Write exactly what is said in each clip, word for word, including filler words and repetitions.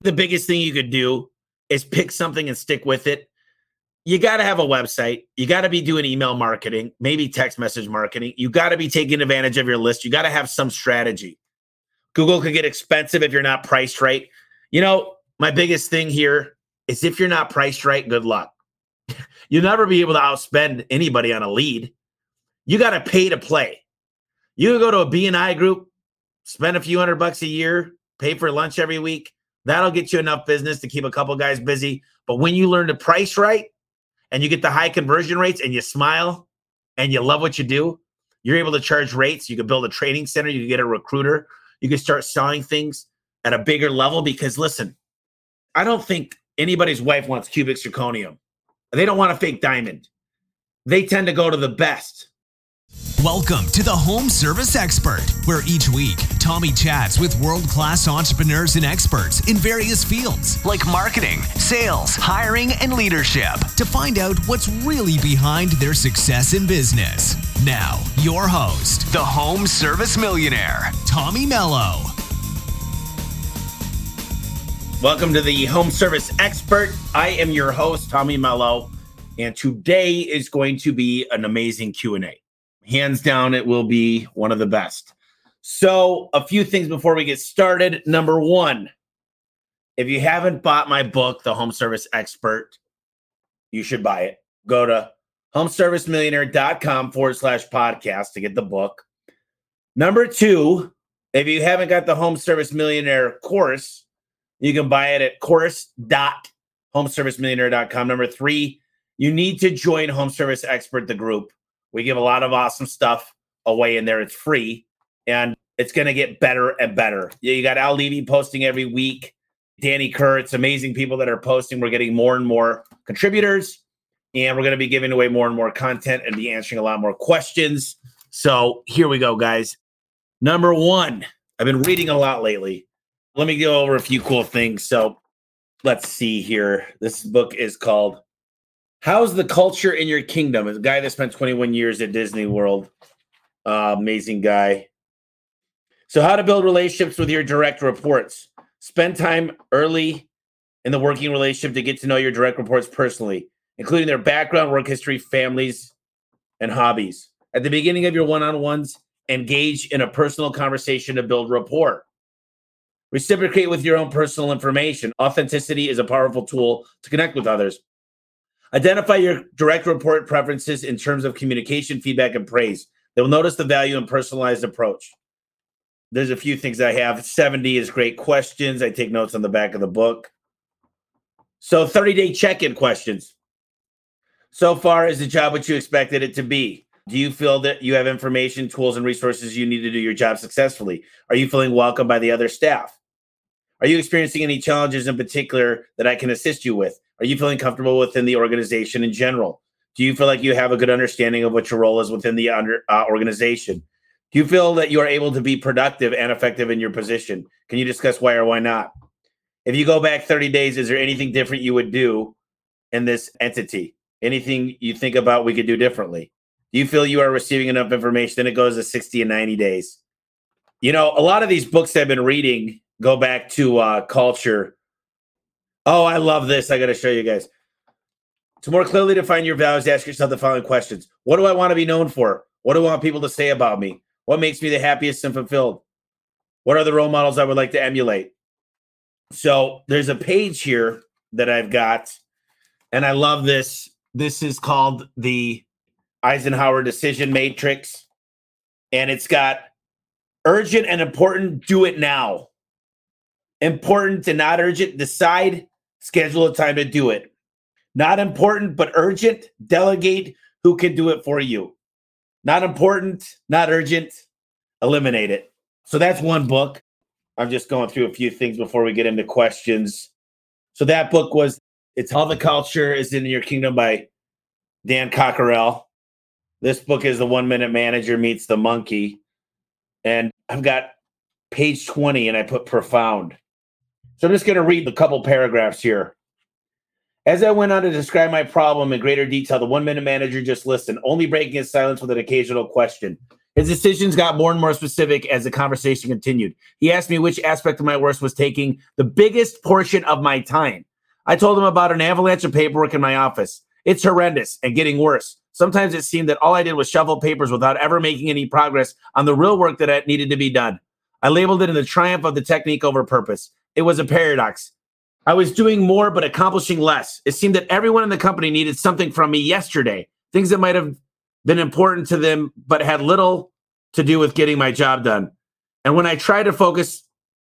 the biggest thing you could do is pick something and stick with it. You got to have a website. You got to be doing email marketing, maybe text message marketing. You got to be taking advantage of your list. You got to have some strategy. Google could get expensive if you're not priced right. You know, my biggest thing here is if you're not priced right, good luck. You'll never be able to outspend anybody on a lead. You got to pay to play. You can go to a B N I group, spend a few hundred bucks a year, pay for lunch every week. That'll get you enough business to keep a couple guys busy. But when you learn to price right and you get the high conversion rates and you smile and you love what you do, you're able to charge rates. You can build a training center. You can get a recruiter. You can start selling things at a bigger level because, listen, I don't think anybody's wife wants cubic zirconium. They don't want a fake diamond. They tend to go to the best. Welcome to the Home Service Expert, where each week, Tommy chats with world-class entrepreneurs and experts in various fields like marketing, sales, hiring, and leadership to find out what's really behind their success in business. Now, your host, the Home Service Millionaire, Tommy Mello. Welcome to the Home Service Expert. I am your host, Tommy Mello, and today is going to be an amazing Q and A. Hands down, it will be one of the best. So a few things before we get started. Number one, if you haven't bought my book, The Home Service Expert, you should buy it. Go to homeservicemillionaire.com forward slash podcast to get the book. Number two, if you haven't got the Home Service Millionaire course, you can buy it at course dot home service millionaire dot com. Number three, you need to join Home Service Expert, the group. We give a lot of awesome stuff away in there. It's free, and it's going to get better and better. You got Al Levy posting every week, Danny Kerr. It's amazing people that are posting. We're getting more and more contributors, and we're going to be giving away more and more content and be answering a lot more questions. So here we go, guys. Number one, I've been reading a lot lately. Let me go over a few cool things. So let's see here. This book is called How's the Culture in Your Kingdom? It's a guy that spent twenty-one years at Disney World. Uh, amazing guy. So how to build relationships with your direct reports. Spend time early in the working relationship to get to know your direct reports personally, including their background, work history, families, and hobbies. At the beginning of your one-on-ones, engage in a personal conversation to build rapport. Reciprocate with your own personal information. Authenticity is a powerful tool to connect with others. Identify your direct report preferences in terms of communication, feedback, and praise. They will notice the value in personalized approach. There's a few things I have. seventy is great questions. I take notes on the back of the book. So thirty-day check-in questions. So far, is the job what you expected it to be? Do you feel that you have information, tools, and resources you need to do your job successfully? Are you feeling welcomed by the other staff? Are you experiencing any challenges in particular that I can assist you with? Are you feeling comfortable within the organization in general? Do you feel like you have a good understanding of what your role is within the under, uh, organization? Do you feel that you are able to be productive and effective in your position? Can you discuss why or why not? If you go back thirty days, is there anything different you would do in this entity? Anything you think about we could do differently? Do you feel you are receiving enough information? Then it goes to sixty and ninety days. You know, a lot of these books I've been reading go back to uh, culture. Oh, I love this. I got to show you guys. To more clearly define your values, ask yourself the following questions. What do I want to be known for? What do I want people to say about me? What makes me the happiest and fulfilled? What are the role models I would like to emulate? So there's a page here that I've got, and I love this. This is called the Eisenhower Decision Matrix, and it's got urgent and important, do it now. Important and not urgent, decide, schedule a time to do it. Not important, but urgent, delegate who can do it for you. Not important, not urgent, eliminate it. So that's one book. I'm just going through a few things before we get into questions. So that book was, it's How the Culture is in Your Kingdom by Dan Cockerell. This book is The One-Minute Manager Meets the Monkey. And I've got page twenty, and I put profound. So I'm just going to read a couple paragraphs here. As I went on to describe my problem in greater detail, the one-minute manager just listened, only breaking his silence with an occasional question. His decisions got more and more specific as the conversation continued. He asked me which aspect of my work was taking the biggest portion of my time. I told him about an avalanche of paperwork in my office. It's horrendous and getting worse. Sometimes it seemed that all I did was shuffle papers without ever making any progress on the real work that needed to be done. I labeled it in the triumph of the technique over purpose. It was a paradox. I was doing more but accomplishing less. It seemed that everyone in the company needed something from me yesterday, things that might have been important to them but had little to do with getting my job done. And when I tried to focus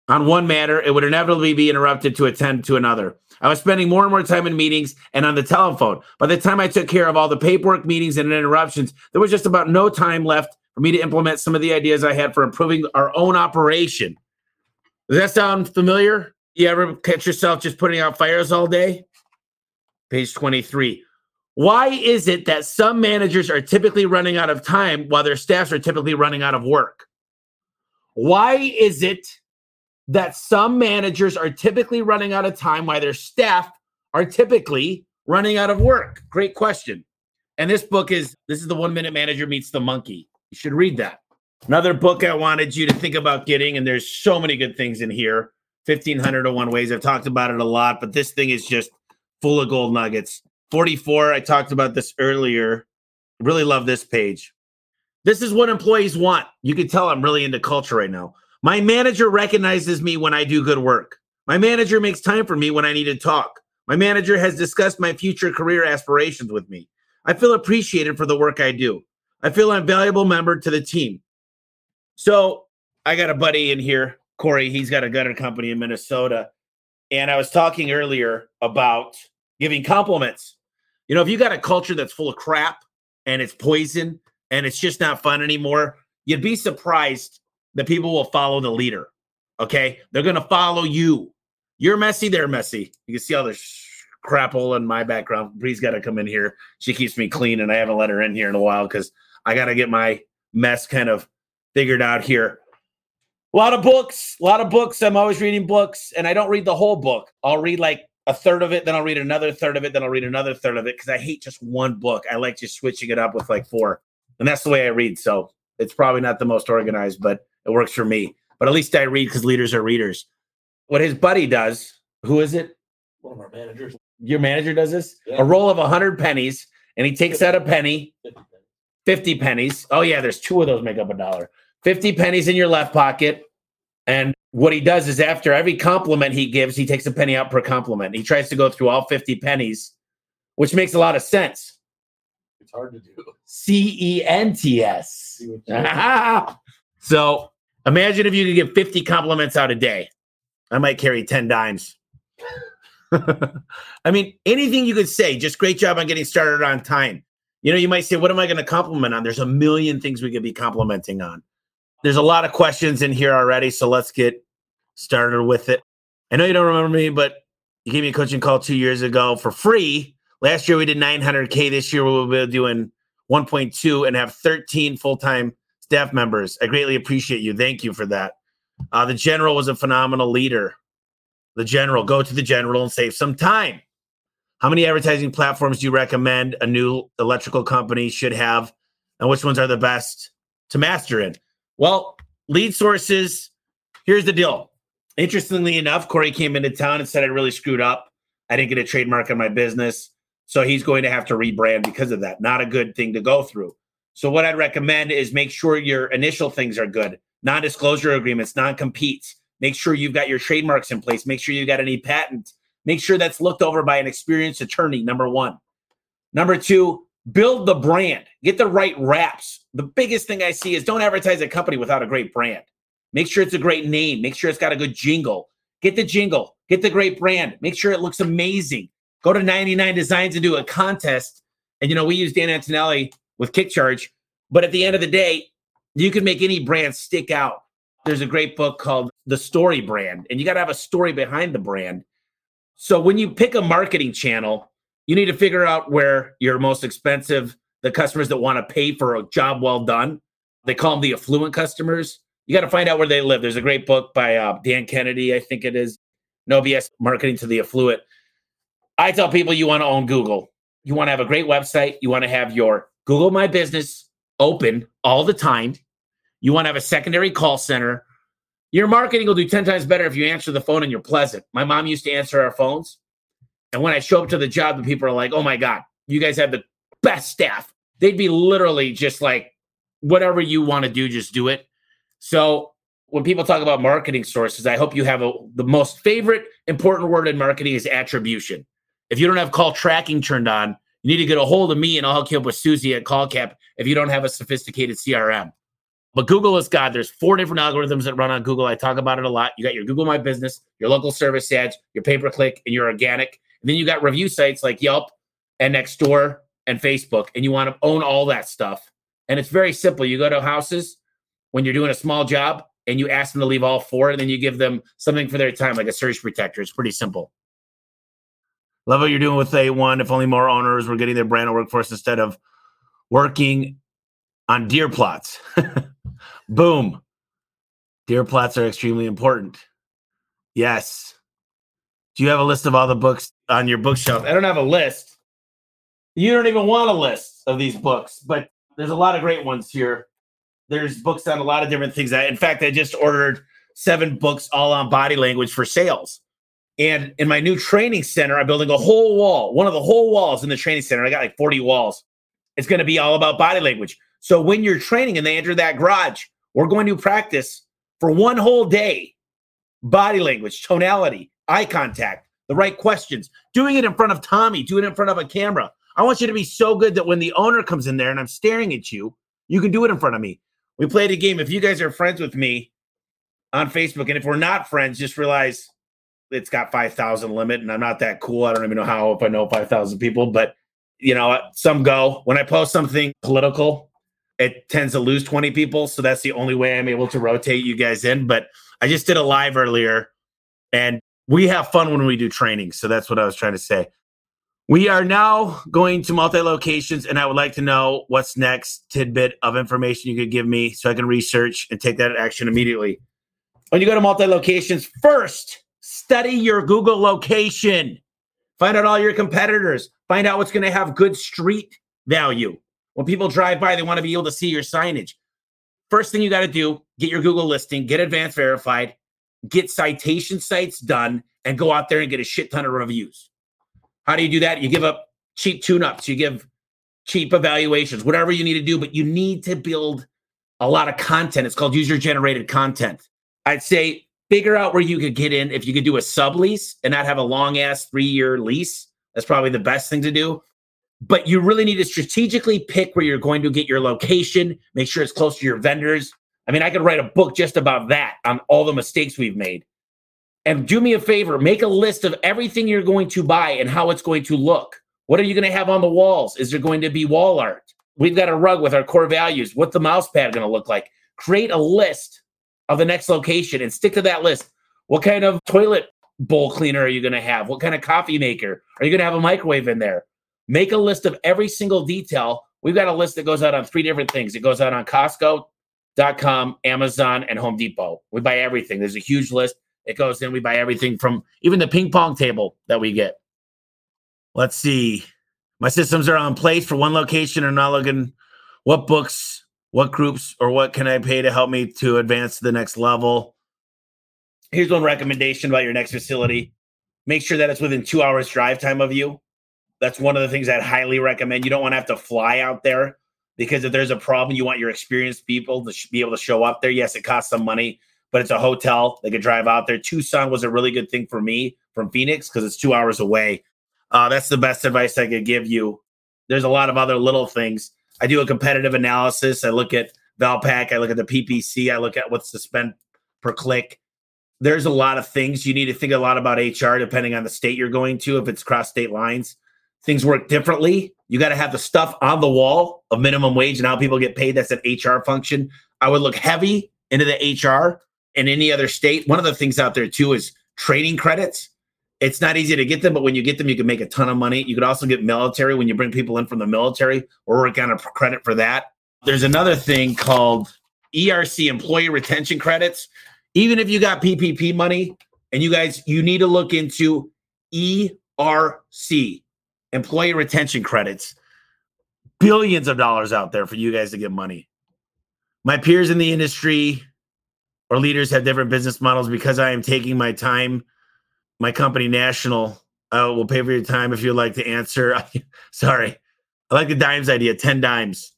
on one matter, it would inevitably be interrupted to attend to another. I was spending more and more time in meetings and on the telephone. By the time I took care of all the paperwork, meetings, and interruptions, there was just about no time left for me to implement some of the ideas I had for improving our own operation. Does that sound familiar? You ever catch yourself just putting out fires all day? Page twenty-three. Why is it that some managers are typically running out of time while their staffs are typically running out of work? Why is it that some managers are typically running out of time while their staff are typically running out of work? Great question. And this book is, this is The One-Minute Manager Meets the Monkey. You should read that. Another book I wanted you to think about getting, and there's so many good things in here, fifteen oh one Ways. I've talked about it a lot, but this thing is just full of gold nuggets. forty-four, I talked about this earlier. Really love this page. This is what employees want. You can tell I'm really into culture right now. My manager recognizes me when I do good work. My manager makes time for me when I need to talk. My manager has discussed my future career aspirations with me. I feel appreciated for the work I do. I feel I'm a valuable member to the team. So I got a buddy in here, Corey. He's got a gutter company in Minnesota. And I was talking earlier about giving compliments. You know, if you got a culture that's full of crap and it's poison and it's just not fun anymore, you'd be surprised that people will follow the leader, okay? They're going to follow you. You're messy, they're messy. You can see all the sh- crapple in my background. Bree's got to come in here. She keeps me clean, and I haven't let her in here in a while because I got to get my mess kind of figured out here. A lot of books, a lot of books. I'm always reading books, and I don't read the whole book. I'll read like a third of it, then I'll read another third of it, then I'll read another third of it because I hate just one book. I like just switching it up with like four, and that's the way I read, so it's probably not the most organized, but it works for me. But at least I read because leaders are readers. What his buddy does, who is it? One of our managers. Your manager does this? Yeah. A roll of one hundred pennies, and he takes out a penny, fifty pennies. Oh, yeah, there's two of those make up a dollar. fifty pennies in your left pocket. And what he does is after every compliment he gives, he takes a penny out per compliment. He tries to go through all fifty pennies, which makes a lot of sense. It's hard to do. C E N T S. So imagine if you could give fifty compliments out a day. I might carry ten dimes. I mean, anything you could say, just great job on getting started on time. You know, you might say, what am I going to compliment on? There's a million things we could be complimenting on. There's a lot of questions in here already, so let's get started with it. I know you don't remember me, but you gave me a coaching call two years ago for free. Last year, we did nine hundred K. This year, we'll be doing one point two and have thirteen full-time staff members. I greatly appreciate you. Thank you for that. Uh, the general was a phenomenal leader. The general, go to the general and save some time. How many advertising platforms do you recommend a new electrical company should have? And which ones are the best to master in? Well, lead sources, here's the deal. Interestingly enough, Corey came into town and said I really screwed up. I didn't get a trademark on my business. So he's going to have to rebrand because of that. Not a good thing to go through. So what I'd recommend is make sure your initial things are good. Non-disclosure agreements, non-competes. Make sure you've got your trademarks in place. Make sure you've got any patents. Make sure that's looked over by an experienced attorney, number one. Number two, build the brand. Get the right wraps. The biggest thing I see is don't advertise a company without a great brand. Make sure it's a great name. Make sure it's got a good jingle. Get the jingle. Get the great brand. Make sure it looks amazing. Go to ninety-nine Designs and do a contest. And, you know, we use Dan Antonelli with KickCharge. But at the end of the day, you can make any brand stick out. There's a great book called The Story Brand, and you got to have a story behind the brand. So when you pick a marketing channel, you need to figure out where you're most expensive, the customers that want to pay for a job well done. They call them the affluent customers. You got to find out where they live. There's a great book by uh, Dan Kennedy, I think it is, No B S Marketing to the Affluent. I tell people you want to own Google. You want to have a great website. You want to have your Google My Business open all the time. You want to have a secondary call center. Your marketing will do ten times better if you answer the phone and you're pleasant. My mom used to answer our phones. And when I show up to the job, the people are like, oh, my God, you guys have the best staff. They'd be literally just like, whatever you want to do, just do it. So when people talk about marketing sources, I hope you have a, the most favorite important word in marketing is attribution. If you don't have call tracking turned on, you need to get a hold of me and I'll hook you up with Susie at Call Cap if you don't have a sophisticated C R M. But Google is God. There's four different algorithms that run on Google. I talk about it a lot. You got your Google My Business, your local service ads, your pay-per-click, and your organic. And then you got review sites like Yelp and Nextdoor and Facebook, and you want to own all that stuff. And it's very simple. You go to houses when you're doing a small job and you ask them to leave all four, and then you give them something for their time, like a surge protector. It's pretty simple. Love what you're doing with A one. If only more owners were getting their brand of workforce instead of working on deer plots. Boom. Deer plots are extremely important. Yes. Do you have a list of all the books on your bookshelf? I don't have a list. You don't even want a list of these books, but there's a lot of great ones here. There's books on a lot of different things. I, in fact, I just ordered seven books all on body language for sales. And in my new training center, I'm building a whole wall, one of the whole walls in the training center. I got like forty walls. It's going to be all about body language. So when you're training and they enter that garage, we're going to practice for one whole day, body language, tonality, eye contact, the right questions, doing it in front of Tommy, doing it in front of a camera. I want you to be so good that when the owner comes in there and I'm staring at you, you can do it in front of me. We played a game. If you guys are friends with me on Facebook, and if we're not friends, just realize it's got five thousand limit and I'm not that cool. I don't even know how, if I know five thousand people, but you know, some go. When I post something political, it tends to lose twenty people. So that's the only way I'm able to rotate you guys in. But I just did a live earlier and we have fun when we do training. So that's what I was trying to say. We are now going to multi-locations, and I would like to know what's next tidbit of information you could give me so I can research and take that action immediately. When you go to multi-locations, first, study your Google location. Find out all your competitors. Find out what's going to have good street value. When people drive by, they want to be able to see your signage. First thing you got to do, get your Google listing, get advanced verified, get citation sites done, and go out there and get a shit ton of reviews. How do you do that? You give up cheap tune-ups. You give cheap evaluations, whatever you need to do, but you need to build a lot of content. It's called user-generated content. I'd say figure out where you could get in. If you could do a sublease and not have a long-ass three-year lease, that's probably the best thing to do. But you really need to strategically pick where you're going to get your location. Make sure it's close to your vendors. I mean, I could write a book just about that on all the mistakes we've made. And do me a favor, make a list of everything you're going to buy and how it's going to look. What are you going to have on the walls? Is there going to be wall art? We've got a rug with our core values. What's the mouse pad going to look like? Create a list of the next location and stick to that list. What kind of toilet bowl cleaner are you going to have? What kind of coffee maker? Are you going to have a microwave in there? Make a list of every single detail. We've got a list that goes out on three different things. It goes out on Costco dot com, Amazon, and Home Depot. We buy everything. There's a huge list. It goes in, we buy everything from even the ping pong table that we get. Let's see. My systems are on place for one location and not looking what books, what groups, or what can I pay to help me to advance to the next level. Here's one recommendation about your next facility. Make sure that it's within two hours drive time of you. That's one of the things I'd highly recommend. You don't want to have to fly out there because if there's a problem, you want your experienced people to be able to show up there. Yes, it costs some money, but it's a hotel. They could drive out there. Tucson was a really good thing for me from Phoenix because it's two hours away. Uh, that's the best advice I could give you. There's a lot of other little things. I do a competitive analysis. I look at Valpak. I look at the P P C. I look at what's the spend per click. There's a lot of things. You need to think a lot about H R depending on the state you're going to. If it's cross state lines, things work differently. You got to have the stuff on the wall of minimum wage and how people get paid. That's an H R function. I would look heavy into the H R. In any other state, one of the things out there too is training credits. It's not easy to get them, but when you get them, you can make a ton of money. You could also get military when you bring people in from the military or work on a credit for that. There's another thing called E R C, employee retention credits. Even if you got P P P money and you guys, you need to look into E R C, employee retention credits. Billions of dollars out there for you guys to get money. My peers in the industry or leaders have different business models. Because I am taking my time, my company national, I will pay for your time if you'd like to answer. Sorry. I like the dimes idea, ten dimes.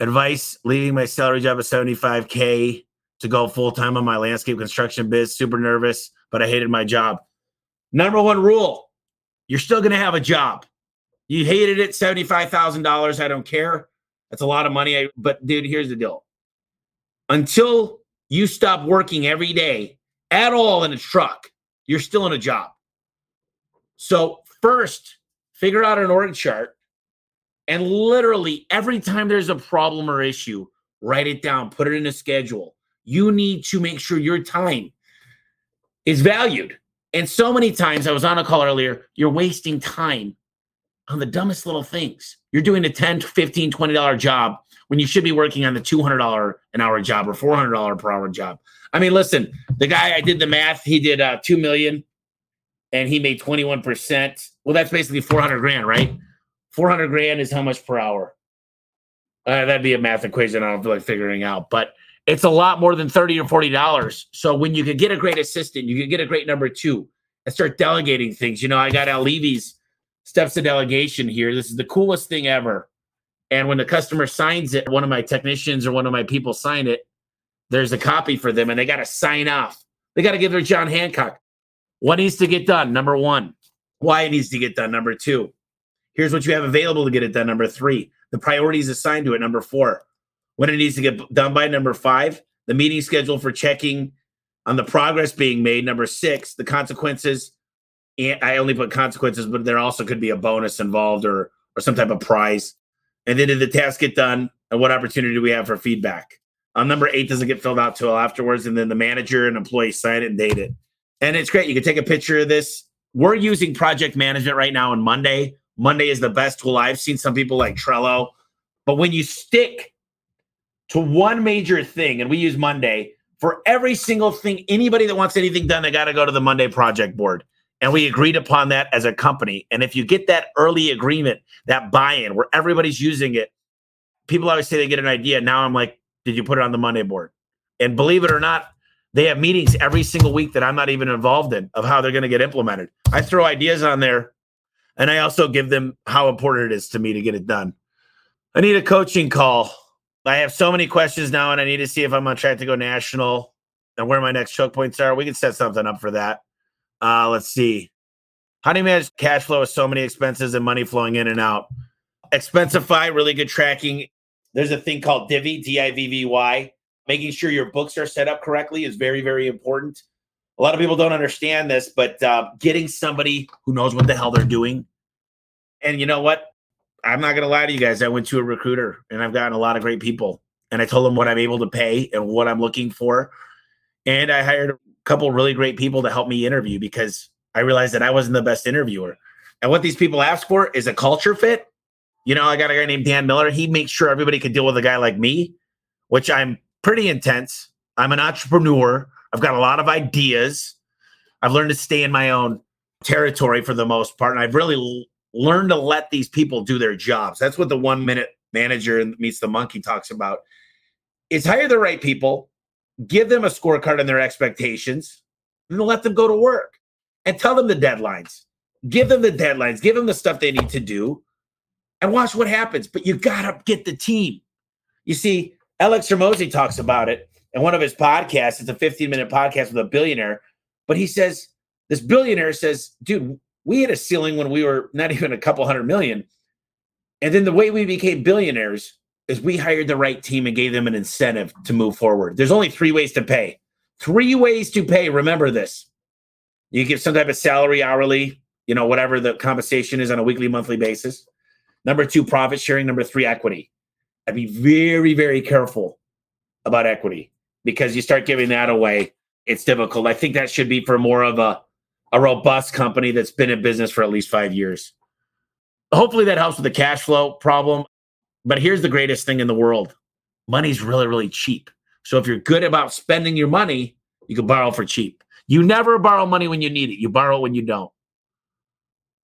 Advice, leaving my salary job at seventy-five K to go full-time on my landscape construction biz. Super nervous, but I hated my job. Number one rule, you're still going to have a job. You hated it, seventy-five thousand dollars, I don't care. That's a lot of money, I, but dude, here's the deal. Until you stop working every day at all in a truck, you're still in a job. So first, figure out an org chart, and literally every time there's a problem or issue, write it down, put it in a schedule. You need to make sure your time is valued. And so many times, I was on a call earlier, you're wasting time on the dumbest little things. You're doing a ten, fifteen, twenty dollar job when you should be working on the two hundred dollars an hour job or four hundred dollars per hour job. I mean, listen, the guy, I did the math, he did uh, two million dollars. And he made twenty-one percent. Well, that's basically four hundred grand, right? four hundred grand is how much per hour? Uh, that'd be a math equation I don't feel like figuring out, but it's a lot more than thirty or forty dollars. So when you could get a great assistant, you could get a great number two and start delegating things. You know, I got Al Levy's Steps to Delegation here. This is the coolest thing ever. And when the customer signs it, one of my technicians or one of my people sign it, there's a copy for them and they got to sign off. They got to give their John Hancock. What needs to get done? Number one, why it needs to get done. Number two, here's what you have available to get it done. Number three, the priorities assigned to it. Number four, when it needs to get done by. Number five, the meeting schedule for checking on the progress being made. Number six, the consequences. And I only put consequences, but there also could be a bonus involved or, or some type of prize. And then did the task get done? And what opportunity do we have for feedback? Um, number eight doesn't get filled out till afterwards. And then the manager and employee sign it and date it. And it's great. You can take a picture of this. We're using project management right now on Monday. Monday is the best tool. I've seen some people like Trello. But when you stick to one major thing, and we use Monday, for every single thing, anybody that wants anything done, they got to go to the Monday project board. And we agreed upon that as a company. And if you get that early agreement, that buy-in where everybody's using it, people always say they get an idea. Now I'm like, did you put it on the Monday board? And believe it or not, they have meetings every single week that I'm not even involved in of how they're going to get implemented. I throw ideas on there, and I also give them how important it is to me to get it done. I need a coaching call. I have so many questions now, and I need to see if I'm on track to go national and where my next choke points are. We can set something up for that. Uh, let's see. How do you manage cash flow with so many expenses and money flowing in and out? Expensify, really good tracking. There's a thing called Divvy, D I V V Y. Making sure your books are set up correctly is very, very important. A lot of people don't understand this, but uh, getting somebody who knows what the hell they're doing. And you know what? I'm not going to lie to you guys. I went to a recruiter and I've gotten a lot of great people. And I told them what I'm able to pay and what I'm looking for. And I hired a couple really great people to help me interview because I realized that I wasn't the best interviewer. And what these people ask for is a culture fit. You know, I got a guy named Dan Miller. He makes sure everybody could deal with a guy like me, which I'm pretty intense. I'm an entrepreneur. I've got a lot of ideas. I've learned to stay in my own territory for the most part. And I've really l- learned to let these people do their jobs. That's what the one-minute manager meets the monkey talks about, is hire the right people, give them a scorecard on their expectations, and then let them go to work and tell them the deadlines. Give them the deadlines. Give them the stuff they need to do and watch what happens. But you got to get the team. You see, Alex Hermosi talks about it in one of his podcasts. It's a fifteen-minute podcast with a billionaire. But he says, this billionaire says, dude, we hit a ceiling when we were not even a couple hundred million. And then the way we became billionaires is we hired the right team and gave them an incentive to move forward. There's only three ways to pay. Three ways to pay. Remember this. You give some type of salary, hourly, you know, whatever the compensation is on a weekly, monthly basis. Number two, profit sharing. Number three, equity. I'd be very, very careful about equity because you start giving that away, it's difficult. I think that should be for more of a, a robust company that's been in business for at least five years. Hopefully that helps with the cash flow problem. But here's the greatest thing in the world. Money's really, really cheap. So if you're good about spending your money, you can borrow for cheap. You never borrow money when you need it. You borrow it when you don't.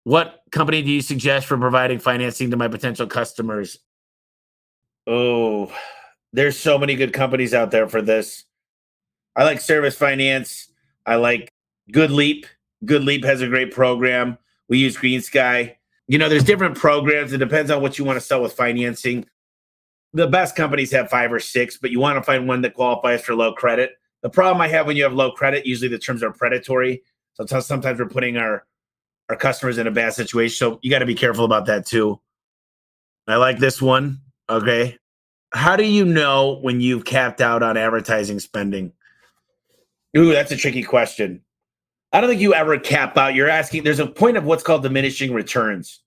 What company do you suggest for providing financing to my potential customers? Oh, There's so many good companies out there for this. I like Service Finance. I like Good Leap. Good Leap has a great program. We use Green Sky. You know, there's different programs. It depends on what you want to sell with financing. The best companies have five or six, but you want to find one that qualifies for low credit. The problem I have when you have low credit, usually the terms are predatory. So sometimes we're putting our, our customers in a bad situation. So you got to be careful about that too. I like this one. Okay. How do you know when you've capped out on advertising spending? Ooh, that's a tricky question. I don't think you ever cap out. You're asking, there's a point of what's called diminishing returns.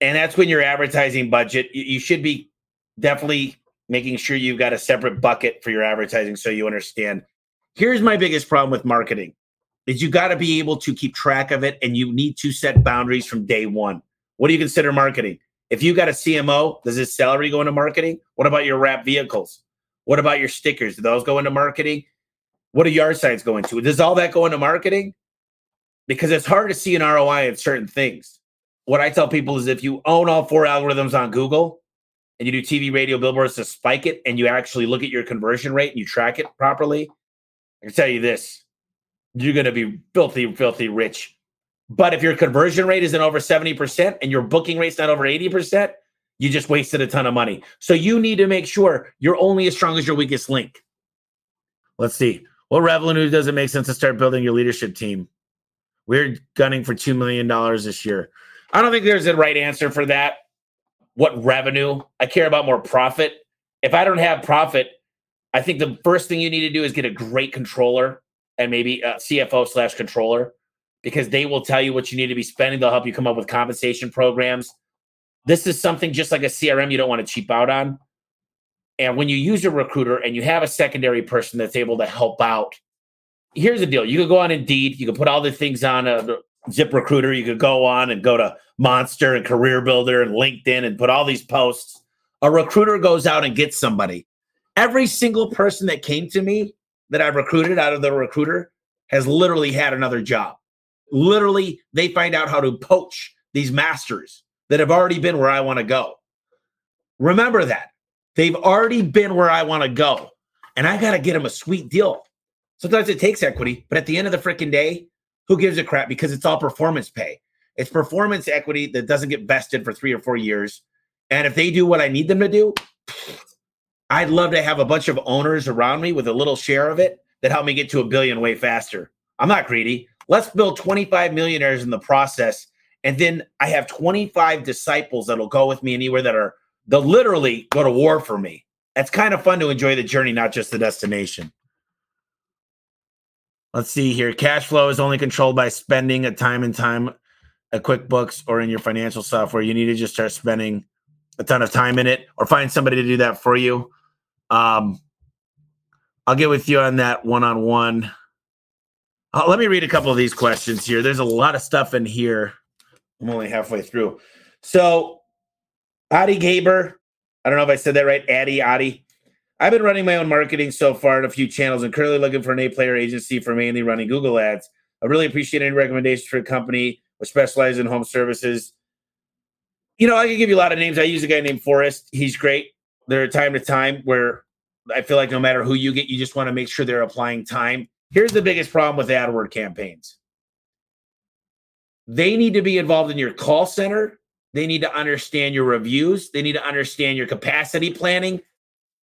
And that's when your advertising budget, you should be definitely making sure you've got a separate bucket for your advertising so you understand. Here's my biggest problem with marketing is you got to be able to keep track of it, and you need to set boundaries from day one. What do you consider marketing? If you got a C M O, does his salary go into marketing? What about your wrapped vehicles? What about your stickers? Do those go into marketing? What do yard signs go into? Does all that go into marketing? Because it's hard to see an R O I in certain things. What I tell people is if you own all four algorithms on Google and you do T V, radio, billboards to spike it, and you actually look at your conversion rate and you track it properly, I can tell you this, you're going to be filthy, filthy rich. But if your conversion rate isn't over seventy percent and your booking rate's not over eighty percent, you just wasted a ton of money. So you need to make sure you're only as strong as your weakest link. Let's see. What revenue does it make sense to start building your leadership team? We're gunning for two million dollars this year. I don't think there's a right answer for that. What revenue? I care about more profit. If I don't have profit, I think the first thing you need to do is get a great controller and maybe a C F O slash controller, because they will tell you what you need to be spending. They'll help you come up with compensation programs. This is something just like a C R M you don't want to cheap out on. And when you use a recruiter and you have a secondary person that's able to help out, here's the deal. You could go on Indeed. You could put all the things on a ZipRecruiter. You could go on and go to Monster and Career Builder and LinkedIn and put all these posts. A recruiter goes out and gets somebody. Every single person that came to me that I've recruited out of the recruiter has literally had another job. Literally, they find out how to poach these masters that have already been where I want to go. Remember that. They've already been where I want to go, and I got to get them a sweet deal. Sometimes it takes equity, but at the end of the freaking day, who gives a crap? Because it's all performance pay. It's performance equity that doesn't get vested for three or four years. And if they do what I need them to do, I'd love to have a bunch of owners around me with a little share of it that help me get to a billion way faster. I'm not greedy. Let's build twenty-five millionaires in the process. And then I have twenty-five disciples that'll go with me anywhere that are, they'll literally go to war for me. It's kind of fun to enjoy the journey, not just the destination. Let's see here. Cash flow is only controlled by spending at time and time at QuickBooks or in your financial software. You need to just start spending a ton of time in it or find somebody to do that for you. Um, I'll get with you on that one-on-one. Uh, let me read a couple of these questions here. There's a lot of stuff in here. I'm only halfway through. So Adi Gaber, I don't know if I said that right, Addy, Adi. I've been running my own marketing so far in a few channels and currently looking for an A-player agency for mainly running Google ads. I really appreciate any recommendations for a company which specializes in home services. You know, I can give you a lot of names. I use a guy named Forrest. He's great. There are time to time where I feel like no matter who you get, you just want to make sure they're applying time. Here's the biggest problem with AdWord campaigns. They need to be involved in your call center. They need to understand your reviews. They need to understand your capacity planning.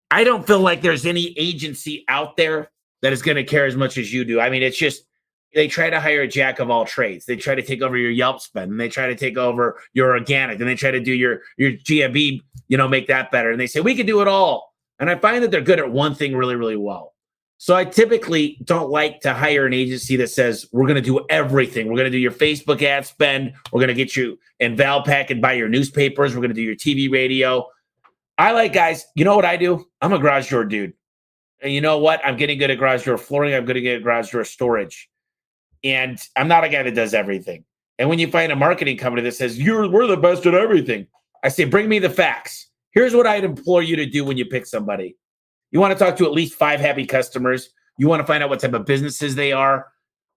I don't feel like there's any agency out there that is going to care as much as you do. I mean, it's just, they try to hire a jack of all trades. They try to take over your Yelp spend, and they try to take over your organic, and they try to do your, your G M B, you know, make that better. And they say, we can do it all. And I find that they're good at one thing really, really well. So I typically don't like to hire an agency that says, we're going to do everything. We're going to do your Facebook ad spend. We're going to get you in Valpak and buy your newspapers. We're going to do your T V, radio. I like guys, you know what I do? I'm a garage door dude. And you know what? I'm getting good at garage door flooring. I'm going to get garage door storage. And I'm not a guy that does everything. And when you find a marketing company that says, You're, we're the best at everything, I say, bring me the facts. Here's what I'd implore you to do when you pick somebody. You want to talk to at least five happy customers. You want to find out what type of businesses they are.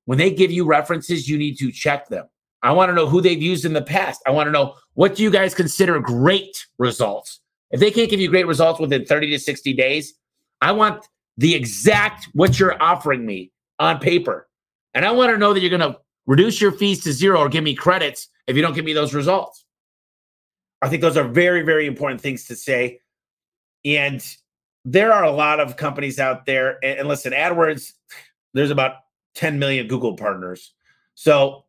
When they give you references, you need to check them. I want to know who they've used in the past. I want to know, what do you guys consider great results? If they can't give you great results within thirty to sixty days, I want the exact what you're offering me on paper. And I want to know that you're going to reduce your fees to zero or give me credits if you don't give me those results. I think those are very, very important things to say. And there are a lot of companies out there. And listen, AdWords, there's about ten million Google partners. So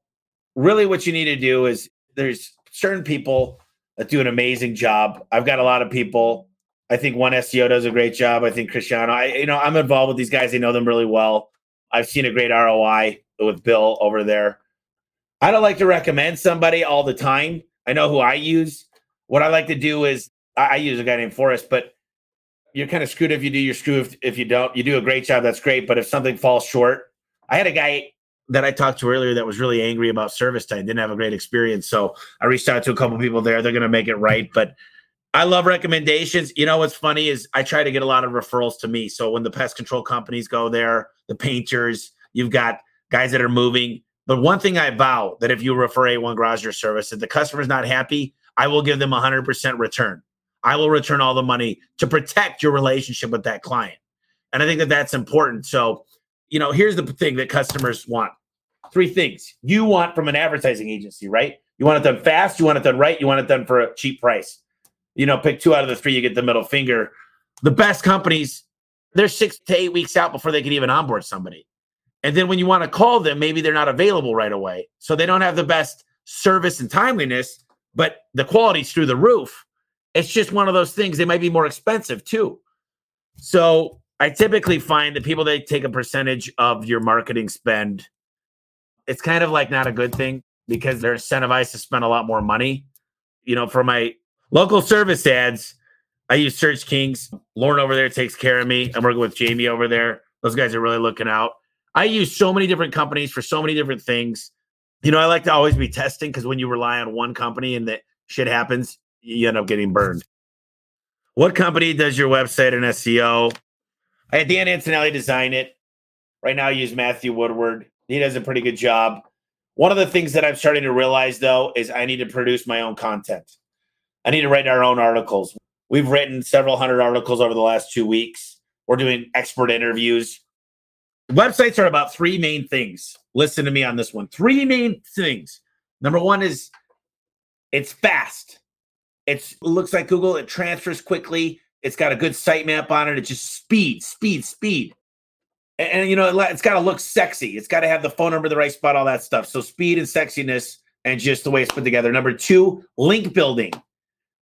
really what you need to do is there's certain people that do an amazing job. I've got a lot of people. I think One S E O does a great job. I think Cristiano, I, you know, I'm involved with these guys. They know them really well. I've seen a great R O I with Bill over there. I don't like to recommend somebody all the time. I know who I use. What I like to do is I, I use a guy named Forrest, but you're kind of screwed if you do, you're screwed if, if you don't. You do a great job, that's great. But if something falls short, I had a guy that I talked to earlier that was really angry about Service Titan, didn't have a great experience. So I reached out to a couple of people there. They're going to make it right. But I love recommendations. You know, what's funny is I try to get a lot of referrals to me. So when the pest control companies go there, the painters, you've got guys that are moving. But one thing I vow that if you refer A one Garage Door Service, if the customer's not happy, I will give them one hundred percent return. I will return all the money to protect your relationship with that client. And I think that that's important. So, you know, here's the thing that customers want. Three things you want from an advertising agency, right? You want it done fast. You want it done right. You want it done for a cheap price. You know, pick two out of the three, you get the middle finger. The best companies, they're six to eight weeks out before they can even onboard somebody. And then when you want to call them, maybe they're not available right away. So they don't have the best service and timeliness, but the quality's through the roof. It's just one of those things. They might be more expensive too. So I typically find that people, they take a percentage of your marketing spend. It's kind of like not a good thing because they're incentivized to spend a lot more money. You know, for my local service ads, I use Search Kings. Lauren over there takes care of me. I'm working with Jamie over there. Those guys are really looking out. I use so many different companies for so many different things. You know, I like to always be testing because when you rely on one company and that shit happens, you end up getting burned. What company does your website and S E O? I had Dan Antonelli design it. Right now I use Matthew Woodward. He does a pretty good job. One of the things that I'm starting to realize, though, is I need to produce my own content. I need to write our own articles. We've written several hundred articles over the last two weeks. We're doing expert interviews. Websites are about three main things. Listen to me on this one. Three main things. Number one is it's fast. It's, it looks like Google. It transfers quickly. It's got a good sitemap on it. It's just speed, speed, speed. And, and you know, it, it's got to look sexy. It's got to have the phone number, the right spot, all that stuff. So speed and sexiness and just the way it's put together. Number two, link building.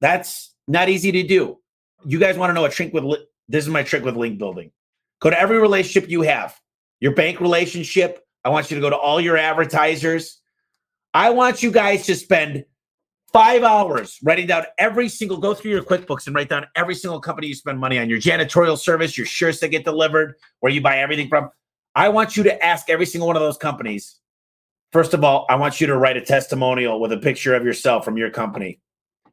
That's not easy to do. You guys want to know a trick with, li- this is my trick with link building. Go to every relationship you have, your bank relationship. I want you to go to all your advertisers. I want you guys to spend five hours writing down every single, go through your QuickBooks and write down every single company you spend money on, your janitorial service, your shirts that get delivered, where you buy everything from. I want you to ask every single one of those companies. First of all, I want you to write a testimonial with a picture of yourself from your company.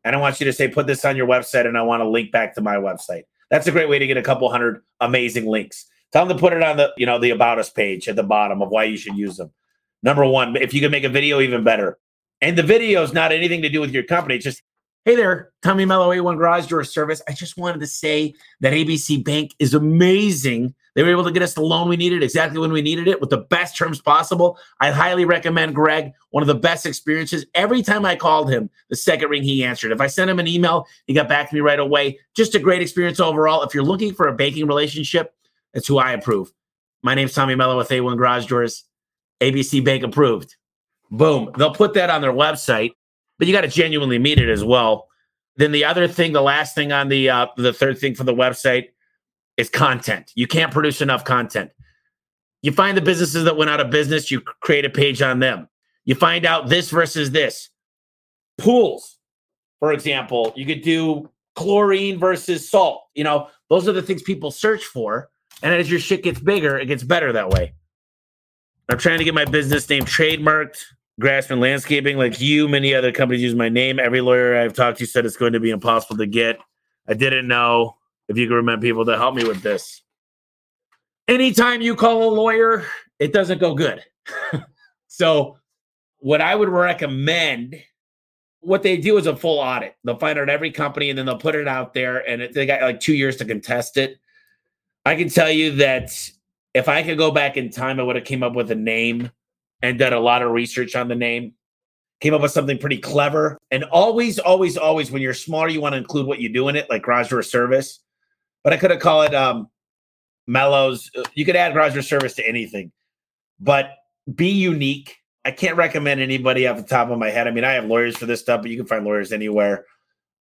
And I want you to say, put this on your website, and I want to link back to my website. That's a great way to get a couple hundred amazing links. Tell them to put it on the, you know, the About Us page at the bottom of why you should use them. Number one, if you can make a video, even better. And the video is not anything to do with your company. It's just, hey there, Tommy Mello, A one Garage Door Service. I just wanted to say that A B C Bank is amazing. They were able to get us the loan we needed exactly when we needed it with the best terms possible. I highly recommend Greg, one of the best experiences. Every time I called him, the second ring he answered. If I sent him an email, he got back to me right away. Just a great experience overall. If you're looking for a banking relationship, that's who I approve. My name's Tommy Mello with A one Garage Doors. A B C Bank approved. Boom. They'll put that on their website, but you got to genuinely meet it as well. Then the other thing, the last thing on the uh, the third thing for the website, is content. You can't produce enough content. You find the businesses that went out of business, you create a page on them. You find out this versus this. Pools, for example, you could do chlorine versus salt. You know, those are the things people search for. And as your shit gets bigger, it gets better that way. I'm trying to get my business name trademarked. Grassman Landscaping, like you, many other companies use my name. Every lawyer I've talked to said it's going to be impossible to get. I didn't know. If you can remember people to help me with this. Anytime you call a lawyer, it doesn't go good. So what I would recommend what they do is a full audit. They'll find out every company and then they'll put it out there, and it, they got like two years to contest it. I can tell you that if I could go back in time, I would have came up with a name and done a lot of research on the name, came up with something pretty clever. And always, always, always, when you're smaller, you want to include what you do in it, like Garage Door Service. But I could have called it um, Mello's. You could add Garage Door Service to anything, but be unique. I can't recommend anybody off the top of my head. I mean, I have lawyers for this stuff, but you can find lawyers anywhere.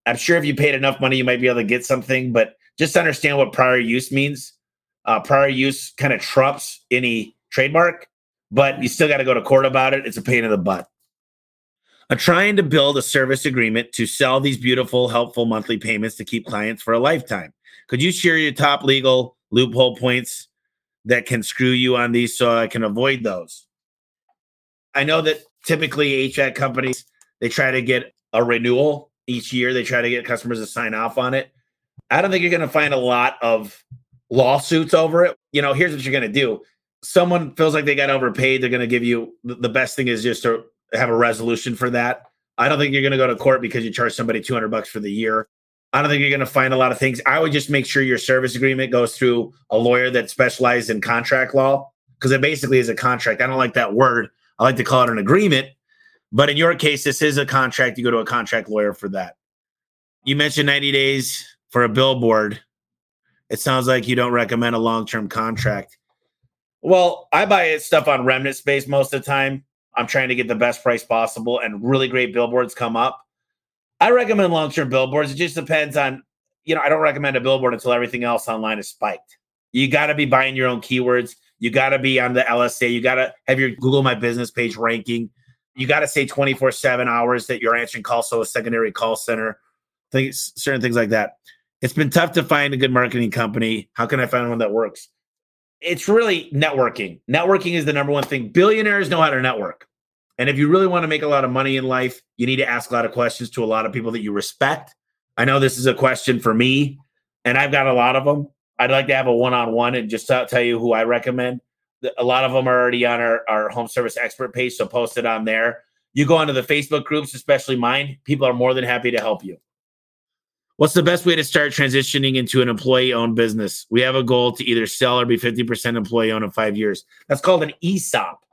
I'm sure if you paid enough money, you might be able to get something, but just understand what prior use means. Uh, prior use kind of trumps any trademark, but you still got to go to court about it. It's a pain in the butt. I'm trying to build a service agreement to sell these beautiful, helpful monthly payments to keep clients for a lifetime. Could you share your top legal loophole points that can screw you on these so I can avoid those? I know that typically H V A C companies, they try to get a renewal each year. They try to get customers to sign off on it. I don't think you're going to find a lot of lawsuits over it. You know, here's what you're going to do. Someone feels like they got overpaid. They're going to give you, the best thing is just to have a resolution for that. I don't think you're going to go to court because you charge somebody two hundred bucks for the year. I don't think you're going to find a lot of things. I would just make sure your service agreement goes through a lawyer that specializes in contract law, because it basically is a contract. I don't like that word. I like to call it an agreement, but in your case, this is a contract. You go to a contract lawyer for that. You mentioned ninety days for a billboard. It sounds like you don't recommend a long-term contract. Well, I buy stuff on remnant space most of the time. I'm trying to get the best price possible, and really great billboards come up. I recommend long-term billboards. It just depends on, you know, I don't recommend a billboard until everything else online is spiked. You got to be buying your own keywords. You got to be on the L S A. You got to have your Google My Business page ranking. You got to say twenty-four seven hours that you're answering calls, so a secondary call center, things, certain things like that. It's been tough to find a good marketing company. How can I find one that works? It's really networking. Networking is the number one thing. Billionaires know how to network. And if you really want to make a lot of money in life, you need to ask a lot of questions to a lot of people that you respect. I know this is a question for me, and I've got a lot of them. I'd like to have a one-on-one and just tell you who I recommend. A lot of them are already on our, our Home Service Expert page, so post it on there. You go into the Facebook groups, especially mine. People are more than happy to help you. What's the best way to start transitioning into an employee-owned business? We have a goal to either sell or be fifty percent employee-owned in five years. That's called an E S O P.